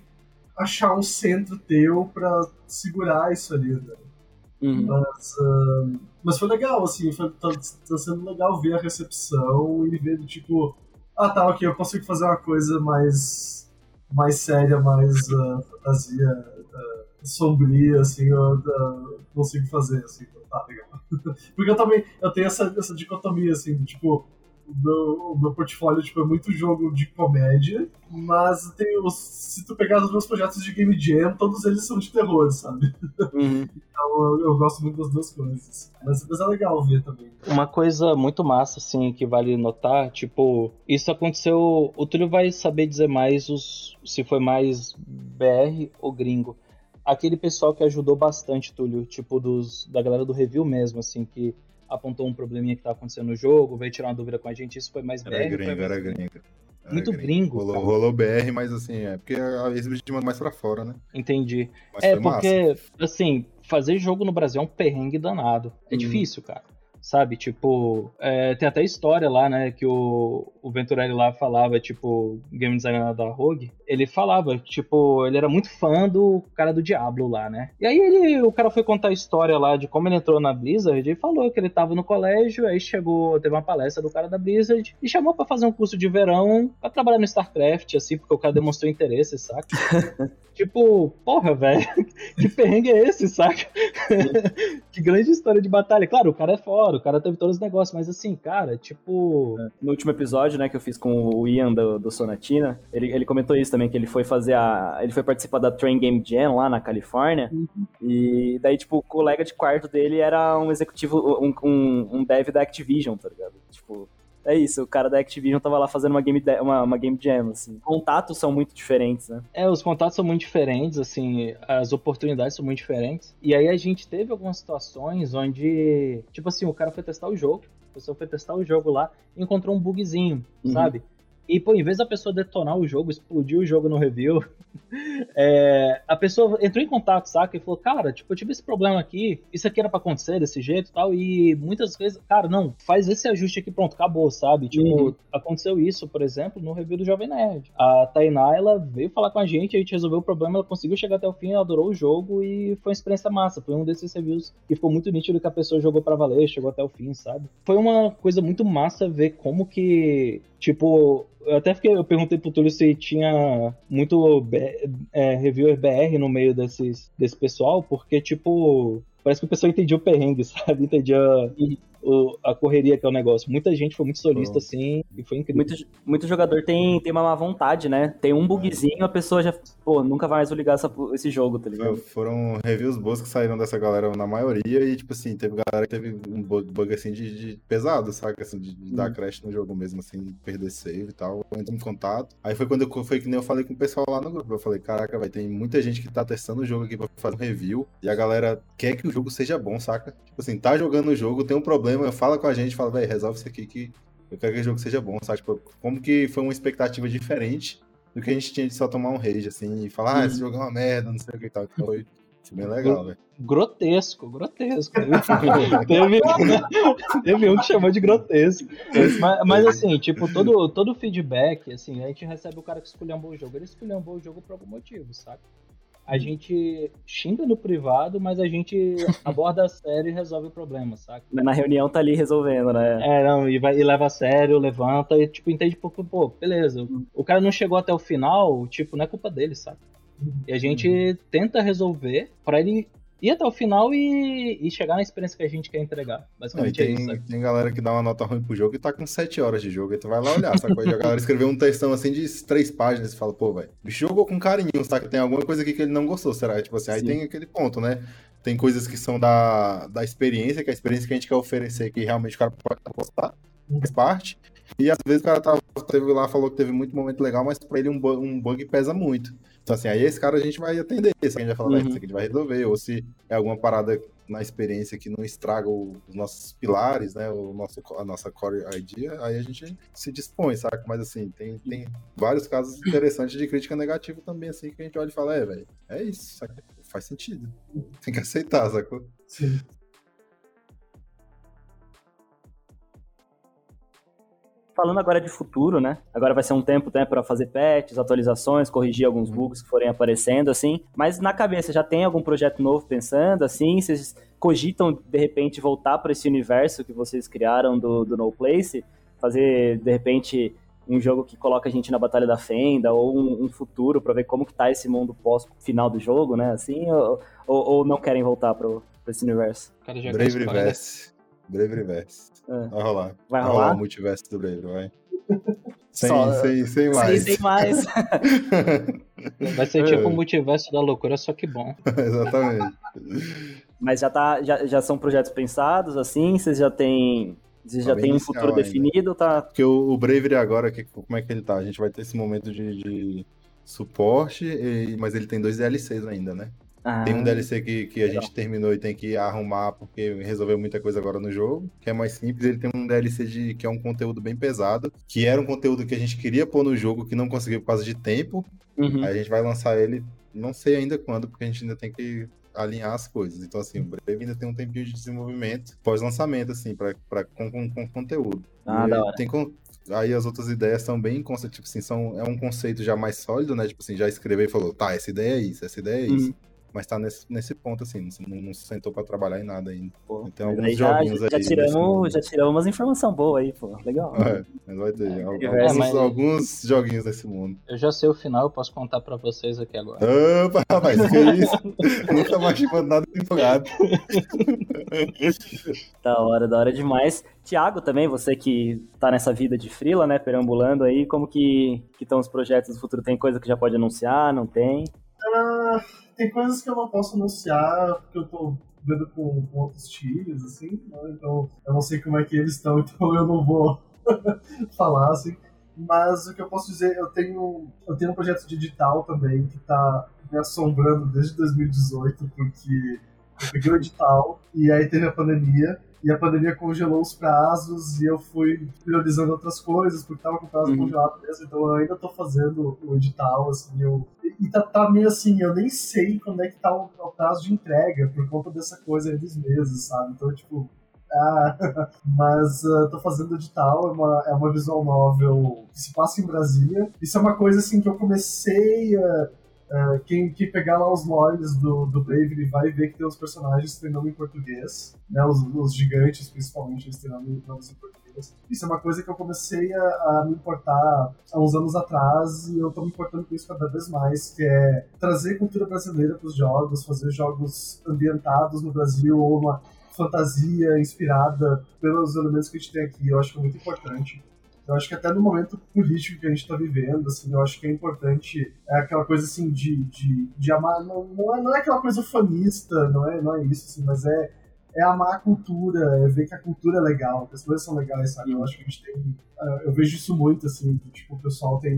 achar um centro teu pra segurar isso ali, né. Uhum. Mas, uh, mas foi legal, assim, foi, tá, tá sendo legal ver a recepção e ver, tipo, ah, tá, ok, eu consigo fazer uma coisa mais, mais séria, mais uh, fantasia, uh, sombria, assim, eu uh, consigo fazer, assim, então tá, legal. Porque eu também, eu tenho essa, essa dicotomia, assim, de, tipo, o meu, o meu portfólio, tipo, é muito jogo de comédia, mas tenho, se tu pegar os meus projetos de Game Jam, todos eles são de terror, sabe? Uhum. Eu, eu gosto muito das duas coisas, mas, mas é legal ver também. Uma coisa muito massa, assim, que vale notar, tipo, isso aconteceu, o Túlio vai saber dizer mais os, se foi mais B R ou gringo. Aquele pessoal que ajudou bastante, Túlio, tipo, dos, da galera do review mesmo, assim, que apontou um probleminha que tava acontecendo no jogo, veio tirar uma dúvida com a gente, isso foi mais B R. Era gringo, era gringo. Era muito gringo. Rolou, rolou B R, mas assim, é porque a gente manda mais pra fora, né? Entendi. Mas é, porque, massa. Assim, fazer jogo no Brasil é um perrengue danado. É hum. difícil, cara. Sabe, tipo, é, tem até história lá, né, que o, o Venturelli lá falava, tipo, game designer da Rogue, ele falava, tipo, ele era muito fã do cara do Diablo lá, né, e aí ele, o cara foi contar a história lá de como ele entrou na Blizzard e falou que ele tava no colégio, aí chegou, teve uma palestra do cara da Blizzard e chamou pra fazer um curso de verão pra trabalhar no StarCraft, assim, porque o cara demonstrou interesse, saca? Tipo, porra, velho, que perrengue é esse, saca? Que grande história de batalha. Claro, o cara é fora, o cara teve todos os negócios, mas assim, cara, tipo... No último episódio, né, que eu fiz com o Ian do, do Sonatina, ele, ele comentou isso também, que ele foi fazer a... ele foi participar da Train Game Jam lá na Califórnia, uhum. e daí, tipo, o colega de quarto dele era um executivo, um, um, um dev da Activision, tá ligado? Tipo... é isso, o cara da Activision tava lá fazendo uma game, de, uma, uma game jam, assim. Os contatos são muito diferentes, né? É, os contatos são muito diferentes, assim, as oportunidades são muito diferentes. E aí a gente teve algumas situações onde, tipo assim, o cara foi testar o jogo, a pessoa foi testar o jogo lá e encontrou um bugzinho, uhum. sabe? E, pô, em vez da pessoa detonar o jogo, explodir o jogo no review, é, a pessoa entrou em contato, saca? E falou, cara, tipo, eu tive esse problema aqui, isso aqui era pra acontecer desse jeito e tal, e muitas vezes, cara, não, faz esse ajuste aqui, pronto, acabou, sabe? Tipo, uhum. aconteceu isso, por exemplo, no review do Jovem Nerd. A Tainá, ela veio falar com a gente, a gente resolveu o problema, ela conseguiu chegar até o fim, ela adorou o jogo e foi uma experiência massa. Foi um desses reviews que ficou muito nítido que a pessoa jogou pra valer, chegou até o fim, sabe? Foi uma coisa muito massa ver como que, tipo... Eu até fiquei, eu perguntei pro Túlio se tinha muito é, reviewer B R no meio desses, desse pessoal, porque, tipo, parece que o pessoal entendia o perrengue, sabe? Entendia o, a correria que é o negócio. Muita gente foi muito solista, Pronto. assim, e foi incrível. Muito, muito jogador tem, tem uma má vontade, né? Tem um bugzinho, a pessoa já, pô, nunca mais vou ligar essa, esse jogo, tá ligado? Foram reviews boas que saíram dessa galera, na maioria, e, tipo assim, teve galera que teve um bug, assim, de, de pesado, saca? Assim, de, de dar crash no jogo mesmo, assim, perder save e tal. Entrou em contato. Aí foi quando eu, foi que nem eu falei com o pessoal lá no grupo. Eu falei, caraca, vai, tem muita gente que tá testando o jogo aqui pra fazer um review, e a galera quer que o jogo seja bom, saca? Tipo assim, tá jogando o jogo, tem um problema, fala com a gente, fala, velho, resolve isso aqui que eu quero que o jogo seja bom, sabe? Tipo, como que foi uma expectativa diferente do que a gente tinha de só tomar um rage, assim, e falar, ah, esse jogo é uma merda, não sei o que e tal. Então, foi bem legal, velho. Grotesco, grotesco. teve, teve um que chamou de grotesco. Mas, mas assim, tipo, todo, todo feedback, assim, a gente recebe o cara que esculhambou o jogo. Ele esculhambou o jogo por algum motivo, sabe? A gente xinga no privado, mas a gente aborda a sério e resolve o problema, saca? Na reunião tá ali resolvendo, né? É, não, e, vai, e leva a sério, levanta e, tipo, entende, porque, pô, beleza, o cara não chegou até o final, tipo, não é culpa dele, saca? E a gente uhum. tenta resolver pra ele ir até o final e, e chegar na experiência que a gente quer entregar. Basicamente é, tem, é isso, sabe? Tem galera que dá uma nota ruim pro jogo e tá com sete horas de jogo, aí tu vai lá olhar, saca? Aí a galera escreveu um textão assim de três páginas e fala, pô, velho, o bicho jogou com carinho, saca? Tem alguma coisa aqui que ele não gostou, será? Tipo assim, aí Sim. tem aquele ponto, né? Tem coisas que são da, da experiência, que é a experiência que a gente quer oferecer, que realmente o cara pode gostar, faz parte. E às vezes o cara tava, teve lá, falou que teve muito momento legal, mas pra ele um bug, um bug pesa muito. Então assim, aí esse cara a gente vai atender, se a gente vai falar, uhum. isso aqui a gente vai resolver, ou se é alguma parada na experiência que não estraga o, os nossos pilares, né, o nosso, a nossa core idea, aí a gente se dispõe, saca? Mas assim, tem, tem vários casos interessantes de crítica negativa também, assim, que a gente olha e fala, é, velho, é isso, saca? Faz sentido, tem que aceitar, sacou? Sim. Falando agora de futuro, né? Agora vai ser um tempo, né, para fazer patches, atualizações, corrigir alguns bugs que forem aparecendo, assim. Mas na cabeça, já tem algum projeto novo pensando, assim? Vocês cogitam, de repente, voltar para esse universo que vocês criaram do, do No Place? Fazer, de repente, um jogo que coloca a gente na Batalha da Fenda, ou um, um futuro para ver como que tá esse mundo pós-final do jogo, né? Assim, ou, ou, ou não querem voltar para esse universo? Braveryverse. Braveryverse. É. Vai rolar. Vai rolar, rolar o multiverso do Brave, vai. Sem, Só... sem, sem mais. Sem, sem mais. Vai ser tipo o multiverso da loucura, só que bom. Exatamente. Mas já, tá, já, já são projetos pensados, assim? Vocês já têm... Você já tá tem um futuro ainda. definido? Tá... Porque o, o Bravery agora, que, como é que ele tá? A gente vai ter esse momento de, de suporte, e, mas ele tem dois D L Cs ainda, né? Ah, tem um D L C que, que a legal. gente terminou e tem que arrumar porque resolveu muita coisa agora no jogo, que é mais simples. Ele tem um D L C de, que é um conteúdo bem pesado, que era um conteúdo que a gente queria pôr no jogo, que não conseguiu por causa de tempo. Uhum. Aí a gente vai lançar ele, não sei ainda quando, porque a gente ainda tem que alinhar as coisas. Então, assim, o Brave ainda tem um tempinho de desenvolvimento pós-lançamento, assim, pra, pra, com, com, com conteúdo. Ah, e da hora. Tem con... Aí as outras ideias são bem, tipo assim, são, é um conceito já mais sólido, né? Tipo assim, já escreveu e falou, tá, essa ideia é isso, essa ideia é isso. Uhum. Mas tá nesse, nesse ponto, assim, não, não se sentou pra trabalhar em nada ainda. Pô, então, alguns já, joguinhos já, já aí. Tiramos, já tiramos umas informações boas aí, pô. Legal. É, mas vai ter. É, alguns, é, mas... alguns joguinhos desse mundo. Eu já sei o final, eu posso contar pra vocês aqui agora. Opa, rapaz, que é isso? Não tá mais chegando nada empolgado. Da hora, da hora demais. Thiago, também, você que tá nessa vida de freela, né, perambulando aí, como que estão os projetos do futuro? Tem coisa que já pode anunciar, não tem? Ah... Tem coisas que eu não posso anunciar, porque eu tô vendo com, com outros times, assim, né? Então eu não sei como é que eles estão, então eu não vou falassem. Mas o que eu posso dizer, eu tenho, eu tenho um projeto digital também que tá me assombrando desde dois mil e dezoito, porque eu peguei o edital e aí teve a pandemia, e a pandemia congelou os prazos e eu fui priorizando outras coisas, porque tava com o prazo uhum. congelado mesmo, então eu ainda tô fazendo o edital, assim, eu... E tá, tá meio assim, eu nem sei quando é que tá o, o prazo de entrega, por conta dessa coisa aí dos meses, sabe? Então, tipo... Ah, mas uh, tô fazendo edital, é uma, é uma visual novel que se passa em Brasília. Isso é uma coisa assim que eu comecei a... Uh, quem, quem pegar lá os logs do, do Bravery vai ver que tem os personagens treinando em português, né? Os, os gigantes, principalmente, eles treinando em português. Isso é uma coisa que eu comecei a, a me importar há uns anos atrás, e eu tô me importando com isso cada vez mais, que é trazer cultura brasileira pros jogos, fazer jogos ambientados no Brasil, ou uma fantasia inspirada pelos elementos que a gente tem aqui. Eu acho que é muito importante. Eu acho que até no momento político que a gente está vivendo, assim, eu acho que é importante, é aquela coisa assim de, de, de amar, não, não, é, não é aquela coisa fanista, não é, não é isso, assim, mas é, é amar a cultura, é ver que a cultura é legal, que as coisas são legais, sabe? Eu acho que a gente tem, eu vejo isso muito, assim, que, tipo, o pessoal tem,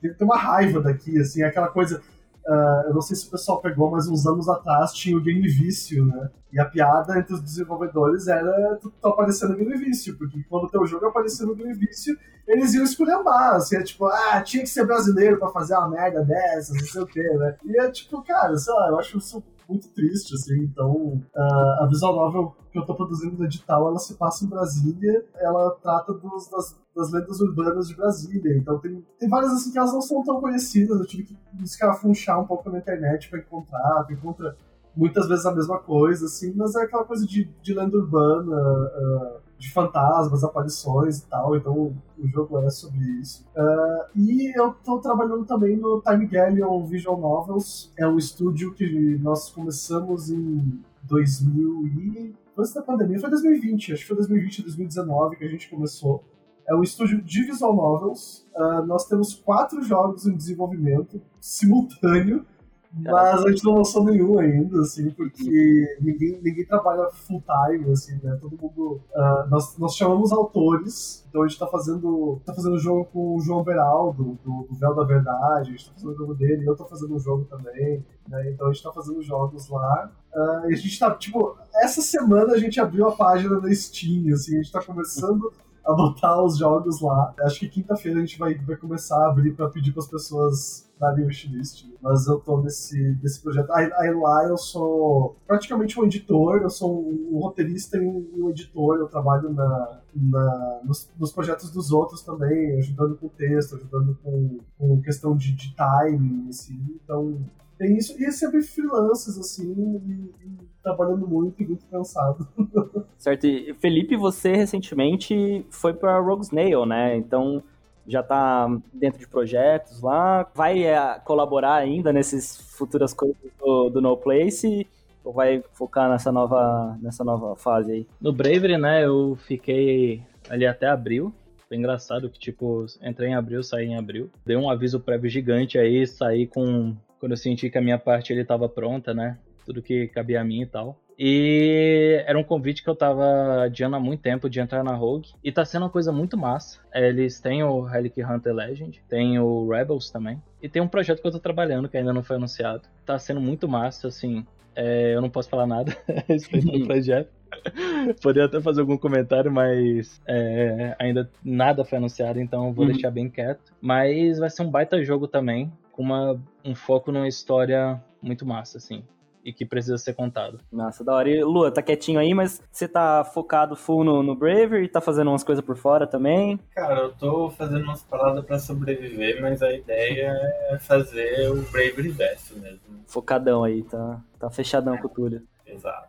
tem, tem uma raiva daqui, assim, é aquela coisa... Uh, eu não sei se o pessoal pegou, mas uns anos atrás tinha o Game Vício, né? E a piada entre os desenvolvedores era tu tá aparecendo o Game Vício, porque quando o teu jogo aparecia no Game Vício, eles iam esculhambar, assim, é tipo, ah, tinha que ser brasileiro pra fazer uma merda dessas, não sei o quê, né? E é tipo, cara, sei lá, eu acho isso muito triste, assim, então uh, a visual novel que eu tô produzindo no edital, ela se passa em Brasília, ela trata dos, das, das lendas urbanas de Brasília, então tem, tem várias, assim, que elas não são tão conhecidas, eu tive que escarafunchar um pouco na internet pra encontrar, tu encontra muitas vezes a mesma coisa, assim, mas é aquela coisa de, de lenda urbana, uh, de fantasmas, aparições e tal, então o jogo é sobre isso. Uh, e eu tô trabalhando também no Time Galleon Visual Novels, é um estúdio que nós começamos em dois mil e... antes da pandemia, foi dois mil e vinte, acho que foi dois mil e vinte, dois mil e dezenove que a gente começou. É um estúdio de visual novels, uh, nós temos quatro jogos em desenvolvimento simultâneo, mas a gente não lançou nenhum ainda, assim, porque ninguém, ninguém trabalha full time, assim, né, todo mundo... Uh, nós, nós chamamos autores, então a gente tá fazendo tá fazendo jogo com o João Beraldo, do, do Véu da Verdade, a gente tá fazendo o jogo dele, eu tô fazendo um jogo também, né, então a gente tá fazendo jogos lá. Uh, e a gente tá, tipo, essa semana a gente abriu a página da Steam, assim, a gente tá começando... a botar os jogos lá. Acho que quinta-feira a gente vai, vai começar a abrir pra pedir pras pessoas darem wishlist. Mas eu tô nesse, nesse projeto. Aí, aí lá eu sou praticamente um editor, eu sou um, um roteirista e um, um editor. Eu trabalho na, na, nos, nos projetos dos outros também, ajudando com texto, ajudando com, com questão de, de timing, assim. Então... tem isso, e sempre freelancers, assim, e, e trabalhando muito e muito cansado. Certo, e Felipe, você recentemente foi pra Roguesnail, né? Então, já tá dentro de projetos lá, vai é, colaborar ainda nessas futuras coisas do, do No Place, ou vai focar nessa nova, nessa nova fase aí? No Bravery, né, eu fiquei ali até abril. Foi engraçado que, tipo, entrei em abril, saí em abril. Dei um aviso prévio gigante aí, saí com... quando eu senti que a minha parte ele estava pronta, né? Tudo que cabia a mim e tal. E era um convite que eu tava adiando há muito tempo de entrar na Rogue. E tá sendo uma coisa muito massa. Eles têm o Relic Hunter Legend, tem o Rebels também. E tem um projeto que eu tô trabalhando que ainda não foi anunciado. Tá sendo muito massa, assim. É, eu não posso falar nada a respeito do projeto. Poderia até fazer algum comentário, mas é, ainda nada foi anunciado, então vou uhum. deixar bem quieto. Mas vai ser um baita jogo também. Uma, um foco numa história muito massa, assim, e que precisa ser contado. Nossa, da hora. E, Lua, tá quietinho aí, mas você tá focado full no, no Bravery, tá fazendo umas coisas por fora também? Cara, eu tô fazendo umas paradas pra sobreviver, mas a ideia é fazer o Bravery verso mesmo. Focadão aí, tá, tá fechadão com o Túlio. Exato.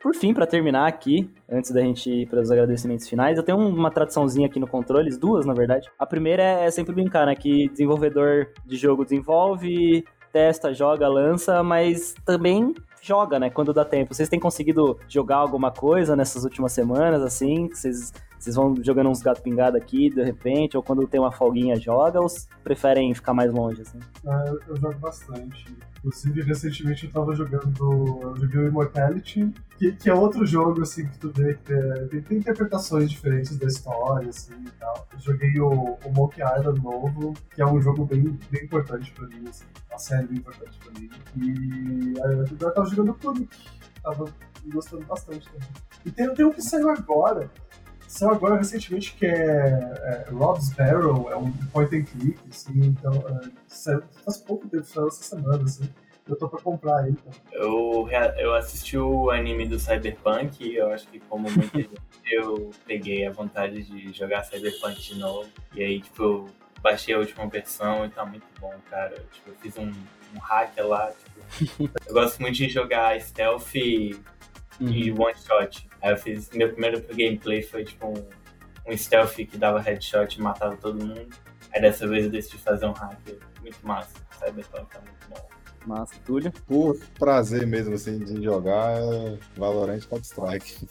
Por fim, para terminar aqui, antes da gente ir para os agradecimentos finais, eu tenho uma tradiçãozinha aqui no Controles, duas na verdade. A primeira é sempre brincar, né, que desenvolvedor de jogo desenvolve, testa, joga, lança, mas também joga, né, quando dá tempo. Vocês têm conseguido jogar alguma coisa nessas últimas semanas, assim, que vocês... Vocês vão jogando uns gato pingado aqui, de repente, ou quando tem uma folguinha joga, ou preferem ficar mais longe, assim? Ah, eu, eu jogo bastante. Inclusive, recentemente eu tava jogando, eu joguei o Immortality, que, que é outro jogo, assim, que tu vê que é, tem, tem interpretações diferentes da história, assim, e tal. Eu joguei o, o Monkey Island novo, que é um jogo bem, bem importante pra mim, assim, uma série bem importante pra mim. E eu tava jogando o Tunic, tava gostando bastante também. E tem, tem um que saiu agora, saiu agora recentemente, que é, é Rob's Barrel, é um point and click, assim, então é, saiu faz pouco tempo, saiu essa semana, assim, eu tô pra comprar ele. Então. Eu, eu assisti o anime do Cyberpunk e eu acho que, como muita gente, eu peguei a vontade de jogar Cyberpunk de novo, e aí, tipo, eu baixei a última versão e tá muito bom, cara, eu, tipo, eu fiz um, um hacker lá, tipo, eu gosto muito de jogar stealth e... Uhum. E one shot. Aí eu fiz. Meu primeiro gameplay foi tipo um, um stealth que dava headshot e matava todo mundo. Aí dessa vez eu decidi fazer um hack. Muito massa. Cyberpunk tá muito bom. Massa, Túlio. Por prazer mesmo, assim, de jogar Valorant e Counter-Strike.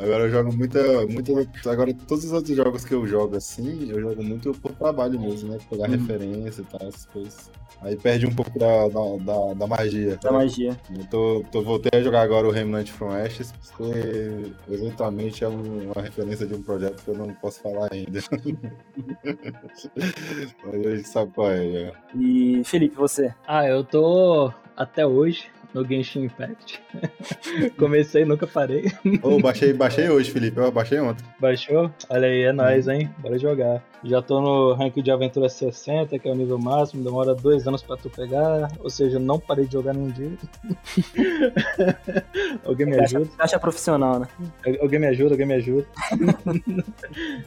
Agora eu jogo muita, muita... Agora todos os outros jogos que eu jogo, assim, eu jogo muito por trabalho mesmo, né? Pegar uhum. referência e tal, essas coisas. Aí perde um pouco da, da, da, da magia. Da né? magia. Eu tô, tô, voltei a jogar agora o Remnant from Ashes, porque eventualmente é uma referência de um projeto que eu não posso falar ainda. Mas a gente sabe qual é. Já. E, Felipe, você? Ah, eu tô até hoje no Genshin Impact. Comecei, nunca parei. Ô, oh, baixei, baixei hoje, Felipe. Eu baixei ontem. Baixou? Olha aí, é nóis, hein? Bora jogar. Já tô no rank de aventura sessenta, que é o nível máximo. Demora dois anos pra tu pegar. Ou seja, não parei de jogar nenhum dia. Alguém me ajuda? Caixa profissional, né? Alguém me ajuda, alguém me ajuda.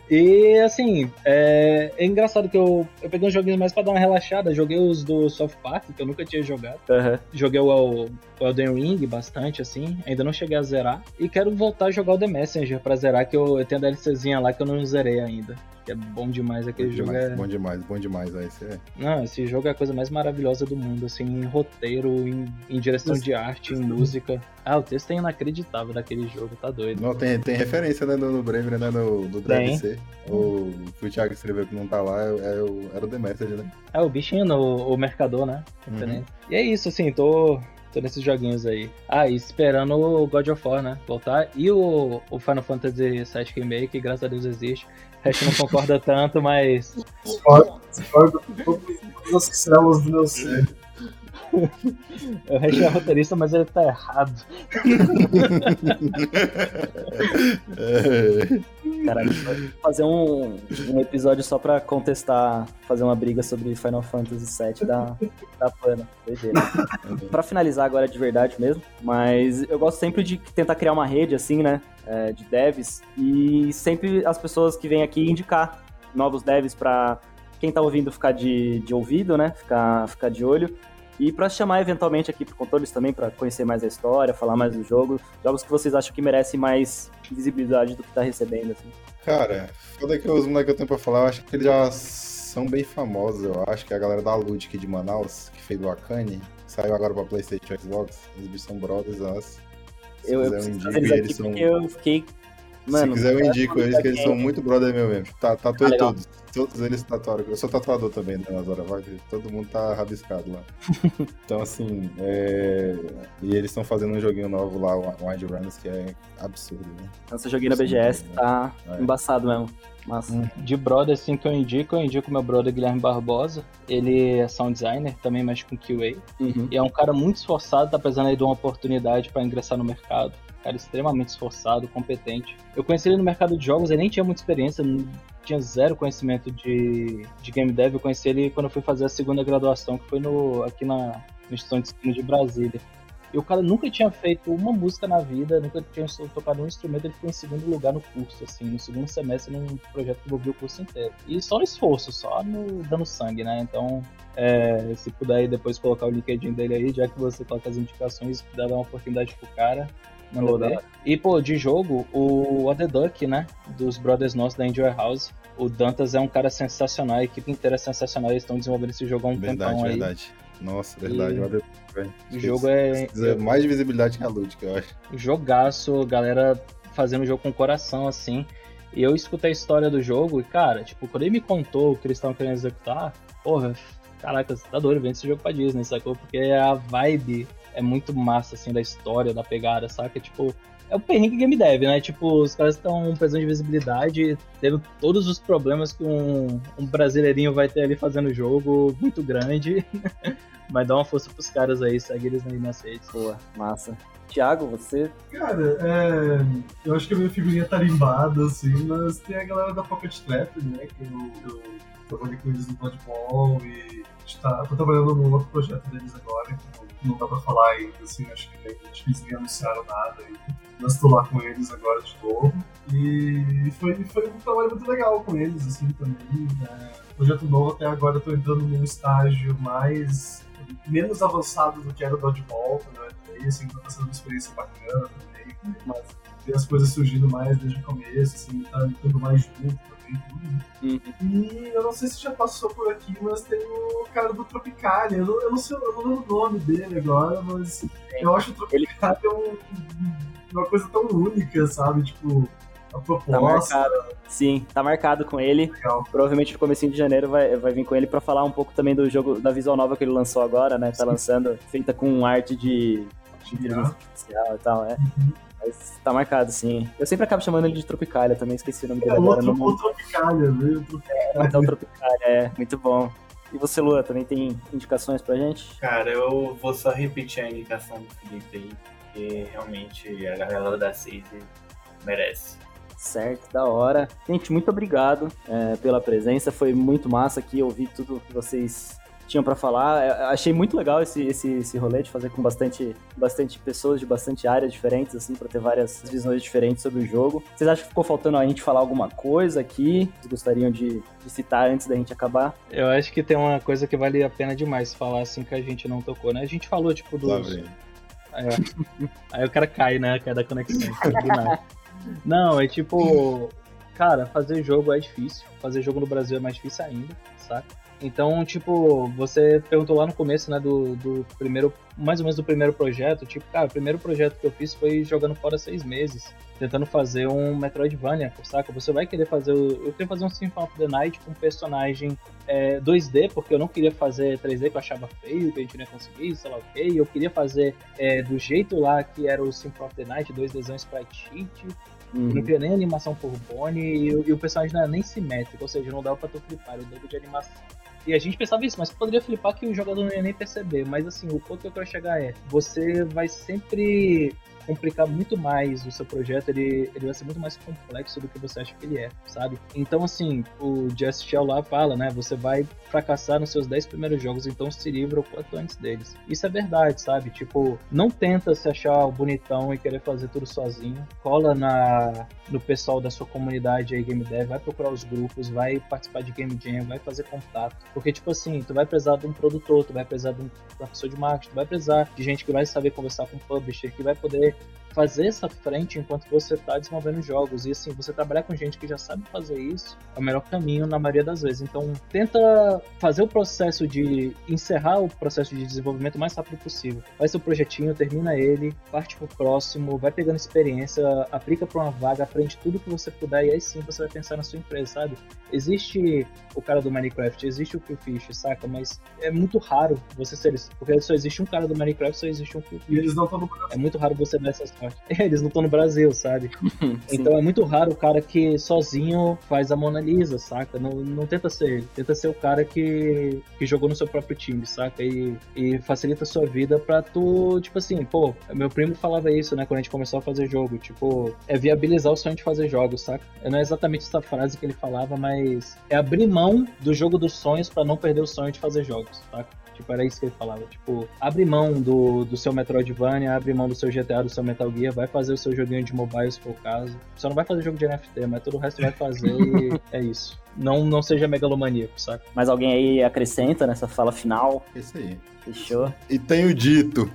E, assim, é, é engraçado que eu, eu peguei uns joguinhos mais pra dar uma relaxada. Joguei os do South Park, que eu nunca tinha jogado. Uhum. Joguei o... o Elden Ring bastante, assim, ainda não cheguei a zerar, e quero voltar a jogar o The Messenger pra zerar, que eu, eu tenho a DLCzinha lá que eu não zerei ainda, que é bom demais aquele bom jogo. Demais, é... Bom demais, bom demais, aí você é. Não, esse jogo é a coisa mais maravilhosa do mundo, assim, em roteiro, em, em direção Mas... de arte, em música. Ah, o texto é inacreditável daquele jogo, tá doido. Não, tem, tem referência, né, no, no Bravery, né, no, no D L C. O que o Thiago escreveu que não tá lá, é, é o, era o The Messenger, né? É, o bichinho, o, o mercador, né? Uhum. E é isso, assim, tô... nesses joguinhos aí. Ah, e esperando o God of War, né? Voltar. E o, o Final Fantasy sete Remake, que graças a Deus existe. A gente não concorda tanto, mas... Nós que seremos do meu ser. O resto é roteirista, mas ele tá errado. Caralho, pode fazer um, um episódio só pra contestar, fazer uma briga sobre Final Fantasy sete da, da Pana. Doideira. Pra finalizar agora de verdade mesmo, mas eu gosto sempre de tentar criar uma rede assim, né, de devs, e sempre as pessoas que vêm aqui indicar novos devs pra quem tá ouvindo ficar de, de ouvido, né, ficar, ficar de olho. E pra chamar eventualmente aqui pro Controles também, pra conhecer mais a história, falar mais do jogo, jogos que vocês acham que merecem mais visibilidade do que tá recebendo, assim. Cara, foda que os moleques que eu tenho pra falar, eu acho que eles já são bem famosos, eu acho, que é a galera da Ludic de Manaus, que fez o Akane, saiu agora pra PlayStation e Xbox, os bichos são brothers, as. Eu, eu preciso um trazer eles aqui eles porque são... eu fiquei... Mano, se quiser eu indico eles, que eles são muito brother meu mesmo. Tá, tatuei ah, todos. Todos eles tatuaram. Eu sou tatuador também, né, nas horas vagas. Todo mundo tá rabiscado lá. Então, assim, é... E eles estão fazendo um joguinho novo lá, o Wild Runners, que é absurdo, né? Nossa, joguinho na B G S né? Tá é. Embaçado mesmo. Mas... De brother, assim, que eu indico, eu indico meu brother Guilherme Barbosa. Ele é sound designer, também mexe com Q A. Uhum. E é um cara muito esforçado, tá precisando aí de uma oportunidade pra ingressar no mercado. Cara extremamente esforçado, competente. Eu conheci ele no mercado de jogos, ele nem tinha muita experiência, não tinha zero conhecimento de, de game dev. Eu conheci ele quando eu fui fazer a segunda graduação, que foi no, aqui na Instituição de Ensino de Brasília. E o cara nunca tinha feito uma música na vida, nunca tinha tocado um instrumento, ele ficou em segundo lugar no curso, assim, no segundo semestre, num projeto que envolvia o curso inteiro. E só no esforço, só no dando sangue, né? Então, é, se puder aí depois colocar o LinkedIn dele aí, já que você coloca as indicações, se puder dar uma oportunidade pro cara... E, pô, de jogo, o The Duck, né, dos brothers nossos da Indie Warehouse, o Dantas é um cara sensacional, a equipe inteira é sensacional, eles estão desenvolvendo esse jogo há um verdade, tempão verdade. aí. Verdade, verdade. Nossa, verdade, olha, velho. O jogo é... mais visibilidade que a Ludic, eu acho. Jogaço, galera fazendo o jogo com o coração, assim. E eu escutei a história do jogo e, cara, tipo, quando ele me contou o que eles estavam querendo executar, porra, caraca, você tá doido, vende esse jogo pra Disney, sacou? Porque a vibe é muito massa, assim, da história, da pegada, saca? Tipo, é o perrengue game dev, né? Tipo, os caras estão precisando de visibilidade, tendo todos os problemas que um, um brasileirinho vai ter ali fazendo o jogo, muito grande. Mas dá uma força pros caras aí, segue eles aí nas redes. Boa, massa. Thiago, você? Cara, é... eu acho que a minha figurinha é tarimbada, assim, mas tem a galera da Pocket Trap, né? Que eu, eu trabalhei com eles no Bloodball e tá, tô trabalhando num outro projeto deles agora, que não dá pra falar ainda, assim, acho que nem, acho que eles nem anunciaram nada ainda. Mas tô lá com eles agora de novo. E foi, foi um trabalho muito legal com eles, assim, também. Né? Projeto novo, até agora eu tô entrando num estágio mais... menos avançado do que era o Dodgeball, quando eu entrei, assim, tá sendo uma experiência bacana também, né? Mas tem as coisas surgindo mais desde o começo, assim, tá tudo mais junto também, tudo. Uhum. E eu não sei se já passou por aqui, mas tem o cara do Tropicália, eu não, eu não sei eu não lembro o nome dele agora, mas eu acho o Tropicália um, uma coisa tão única, sabe, tipo... a proposta. Tá marcado. Sim, tá marcado com ele. Legal. Provavelmente no comecinho de janeiro vai, vai vir com ele pra falar um pouco também do jogo, da visual nova que ele lançou agora, né? Tá Sim. lançando, feita com arte de inteligência artificial e tal, né? Uhum. Mas tá marcado, sim. Eu sempre acabo chamando ele de Tropicália, também esqueci o nome é, dele agora. Outro, o Tropicália, viu? Tropicália. É, então Tropicália, é. Muito bom. E você, Luan, também tem indicações pra gente? Cara, eu vou só repetir a indicação do Felipe aí, porque realmente a galera da seis merece. Certo, da hora. Gente, muito obrigado é, pela presença, foi muito massa aqui, eu ouvi tudo que vocês tinham pra falar. Eu achei muito legal esse, esse, esse rolê de fazer com bastante, bastante pessoas de bastante áreas diferentes, assim, pra ter várias visões diferentes sobre o jogo. Vocês acham que ficou faltando a gente falar alguma coisa aqui? Vocês gostariam de, de citar antes da gente acabar? Eu acho que tem uma coisa que vale a pena demais falar, assim, que a gente não tocou, né? A gente falou, tipo, dos... Claro. Aí, ó... Aí o cara cai, né? Cai da conexão, do nada. Não, é tipo, cara, fazer jogo é difícil, fazer jogo no Brasil é mais difícil ainda, saca? Então, tipo, você perguntou lá no começo, né, do, do primeiro, mais ou menos do primeiro projeto, tipo, cara, o primeiro projeto que eu fiz foi jogando fora seis meses, tentando fazer um Metroidvania, saca? Você vai querer fazer, eu queria fazer um Symphony of the Night com um personagem é, dois D, porque eu não queria fazer três D, que eu achava feio, que a gente não ia conseguir, sei lá o quê, e eu queria fazer é, do jeito lá que era o Symphony of the Night, dois Dzão sprite sheet. Uhum. Não tinha nem animação por Bonnie e, e o personagem não era nem simétrico, ou seja, não dava pra tu flipar, era um jogo de animação. E a gente pensava isso, mas poderia flipar que o jogador não ia nem perceber. Mas assim, o ponto que eu quero chegar é, você vai sempre complicar muito mais o seu projeto, ele, ele vai ser muito mais complexo do que você acha que ele é, sabe? Então assim, o Just Shell lá fala, né, você vai fracassar nos seus dez primeiros jogos, então se livra o quanto antes deles. Isso é verdade, sabe? Tipo, não tenta se achar bonitão e querer fazer tudo sozinho, cola na, no pessoal da sua comunidade aí, Game Dev, vai procurar os grupos, vai participar de Game Jam, vai fazer contato, porque tipo assim, tu vai precisar de um produtor, tu vai precisar de uma pessoa de marketing, tu vai precisar de gente que vai saber conversar com o publisher, que vai poder fazer essa frente enquanto você tá desenvolvendo jogos. E assim, você trabalhar com gente que já sabe fazer isso é o melhor caminho na maioria das vezes. Então tenta fazer o processo de encerrar o processo de desenvolvimento o mais rápido possível. Faz seu projetinho, termina ele, parte pro próximo, vai pegando experiência, aplica pra uma vaga, aprende tudo que você puder e aí sim você vai pensar na sua empresa, sabe? Existe o cara do Minecraft, existe o Killfish, saca? Mas é muito raro você ser isso, porque só existe um cara do Minecraft, só existe um Killfish. E eles não estão no Brasil. É muito raro você dessas partes. Eles não estão no Brasil, sabe? Então é muito raro o cara que sozinho faz a Mona Lisa, saca? Não, não tenta ser ele. Tenta ser o cara que, que jogou no seu próprio time, saca? E, e facilita a sua vida pra tu, tipo assim, pô, meu primo falava isso, né? Quando a gente começou a fazer jogo, tipo, é viabilizar o sonho de fazer jogos, saca? Não é exatamente essa frase que ele falava, mas é abrir mão do jogo dos sonhos pra não perder o sonho de fazer jogos, saca? Tipo, era isso que ele falava, tipo, abre mão do, do seu Metroidvania, abre mão do seu G T A, do seu Metal Gear, vai fazer o seu joguinho de mobile se for o caso, só não vai fazer jogo de N F T, mas todo o resto vai fazer e é isso. não, não seja megalomaníaco, sabe? Mas alguém aí acrescenta nessa fala final? Isso aí. Fechou. E tenho dito.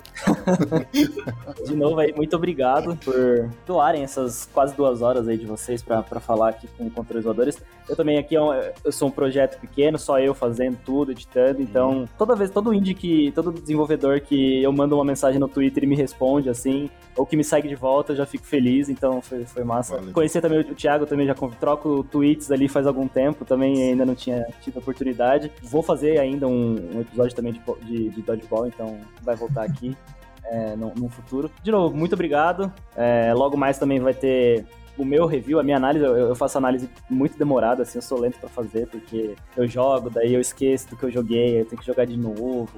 De novo aí, muito obrigado por doarem essas quase duas horas aí de vocês pra, pra falar aqui com Controles Voadores. Eu também aqui, eu sou um projeto pequeno, só eu fazendo tudo, editando, então toda vez, todo indie que, todo desenvolvedor que eu mando uma mensagem no Twitter e me responde assim, ou que me segue de volta, eu já fico feliz, então foi, foi massa. Vale. Conhecer também o Thiago, também já troco tweets ali faz algum tempo, também ainda não tinha tido oportunidade. Vou fazer ainda um, um episódio também de, de, de Dodgeball, então vai voltar aqui é, no, no futuro. De novo, muito obrigado. É, logo mais também vai ter o meu review, a minha análise. Eu, eu faço análise muito demorada, assim, eu sou lento pra fazer, porque eu jogo, daí eu esqueço do que eu joguei, eu tenho que jogar de novo.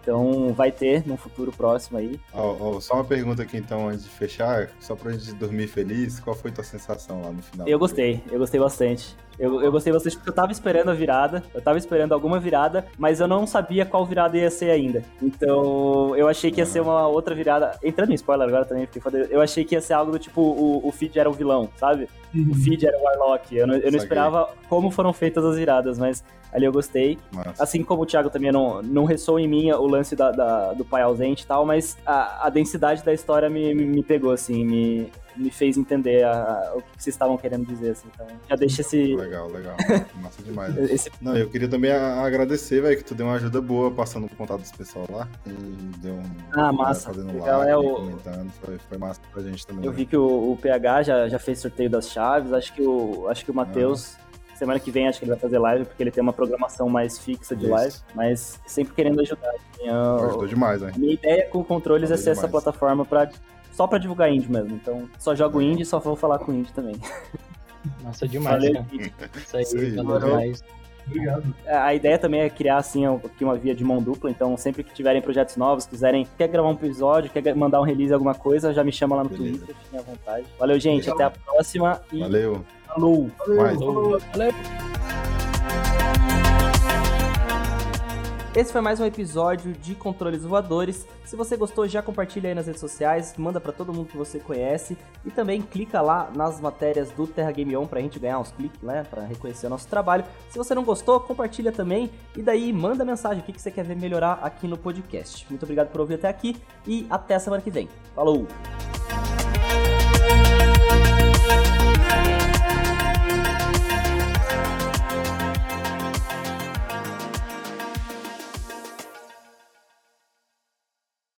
Então vai ter num futuro próximo aí. Oh, oh, só uma pergunta aqui então, antes de fechar, só pra gente dormir feliz, qual foi tua sensação lá no final? Eu gostei, eu gostei bastante. Eu, eu gostei bastante porque eu tava esperando a virada, eu tava esperando alguma virada, mas eu não sabia qual virada ia ser ainda. Então eu achei que ia ser uma outra virada, entrando em spoiler agora também, porque eu achei que ia ser algo do tipo, o, o Feed era o vilão, sabe? O Feed era o Warlock, eu não, eu não esperava como foram feitas as viradas, mas ali eu gostei. Nossa. Assim como o Thiago também, não, não ressoa em mim o lance da, da, do pai ausente e tal, mas a, a densidade da história me, me, me pegou, assim, me... me fez entender a, a, o que vocês estavam querendo dizer, assim, então já deixa esse... Legal, legal, massa demais. esse... Não, eu queria também agradecer, velho, que tu deu uma ajuda boa passando o contato dos pessoal lá, e deu um... Ah, massa, fazendo legal, live, é o... comentando, foi, foi massa pra gente também. Eu né? vi que o, o P H já, já fez sorteio das chaves, acho que o, acho que o Matheus... Ah. Semana que vem acho que ele vai fazer live, porque ele tem uma programação mais fixa de Isso. live, mas sempre querendo ajudar. Assim, eu... Ajudou demais, né? Minha ideia com o Controles Ajudou é ser demais. Essa plataforma pra... Só pra divulgar indie mesmo, então só jogo indie e só vou falar com indie também. Nossa, demais, Valeu. Cara. Isso aí, Isso aí demais. Obrigado. A ideia também é criar, assim, uma via de mão dupla, então sempre que tiverem projetos novos, quiserem, quer gravar um episódio, quer mandar um release, alguma coisa, já me chama lá no Beleza. Twitter, fiquem à vontade. Valeu, gente, Beleza. Até a próxima e... Valeu. Falou. Valeu. Falou. Valeu. Esse foi mais um episódio de Controles Voadores. Se você gostou, já compartilha aí nas redes sociais, manda pra todo mundo que você conhece e também clica lá nas matérias do Terra Game On pra gente ganhar uns cliques, né, pra reconhecer o nosso trabalho. Se você não gostou, compartilha também e daí manda mensagem o que você quer ver melhorar aqui no podcast. Muito obrigado por ouvir até aqui e até a semana que vem. Falou!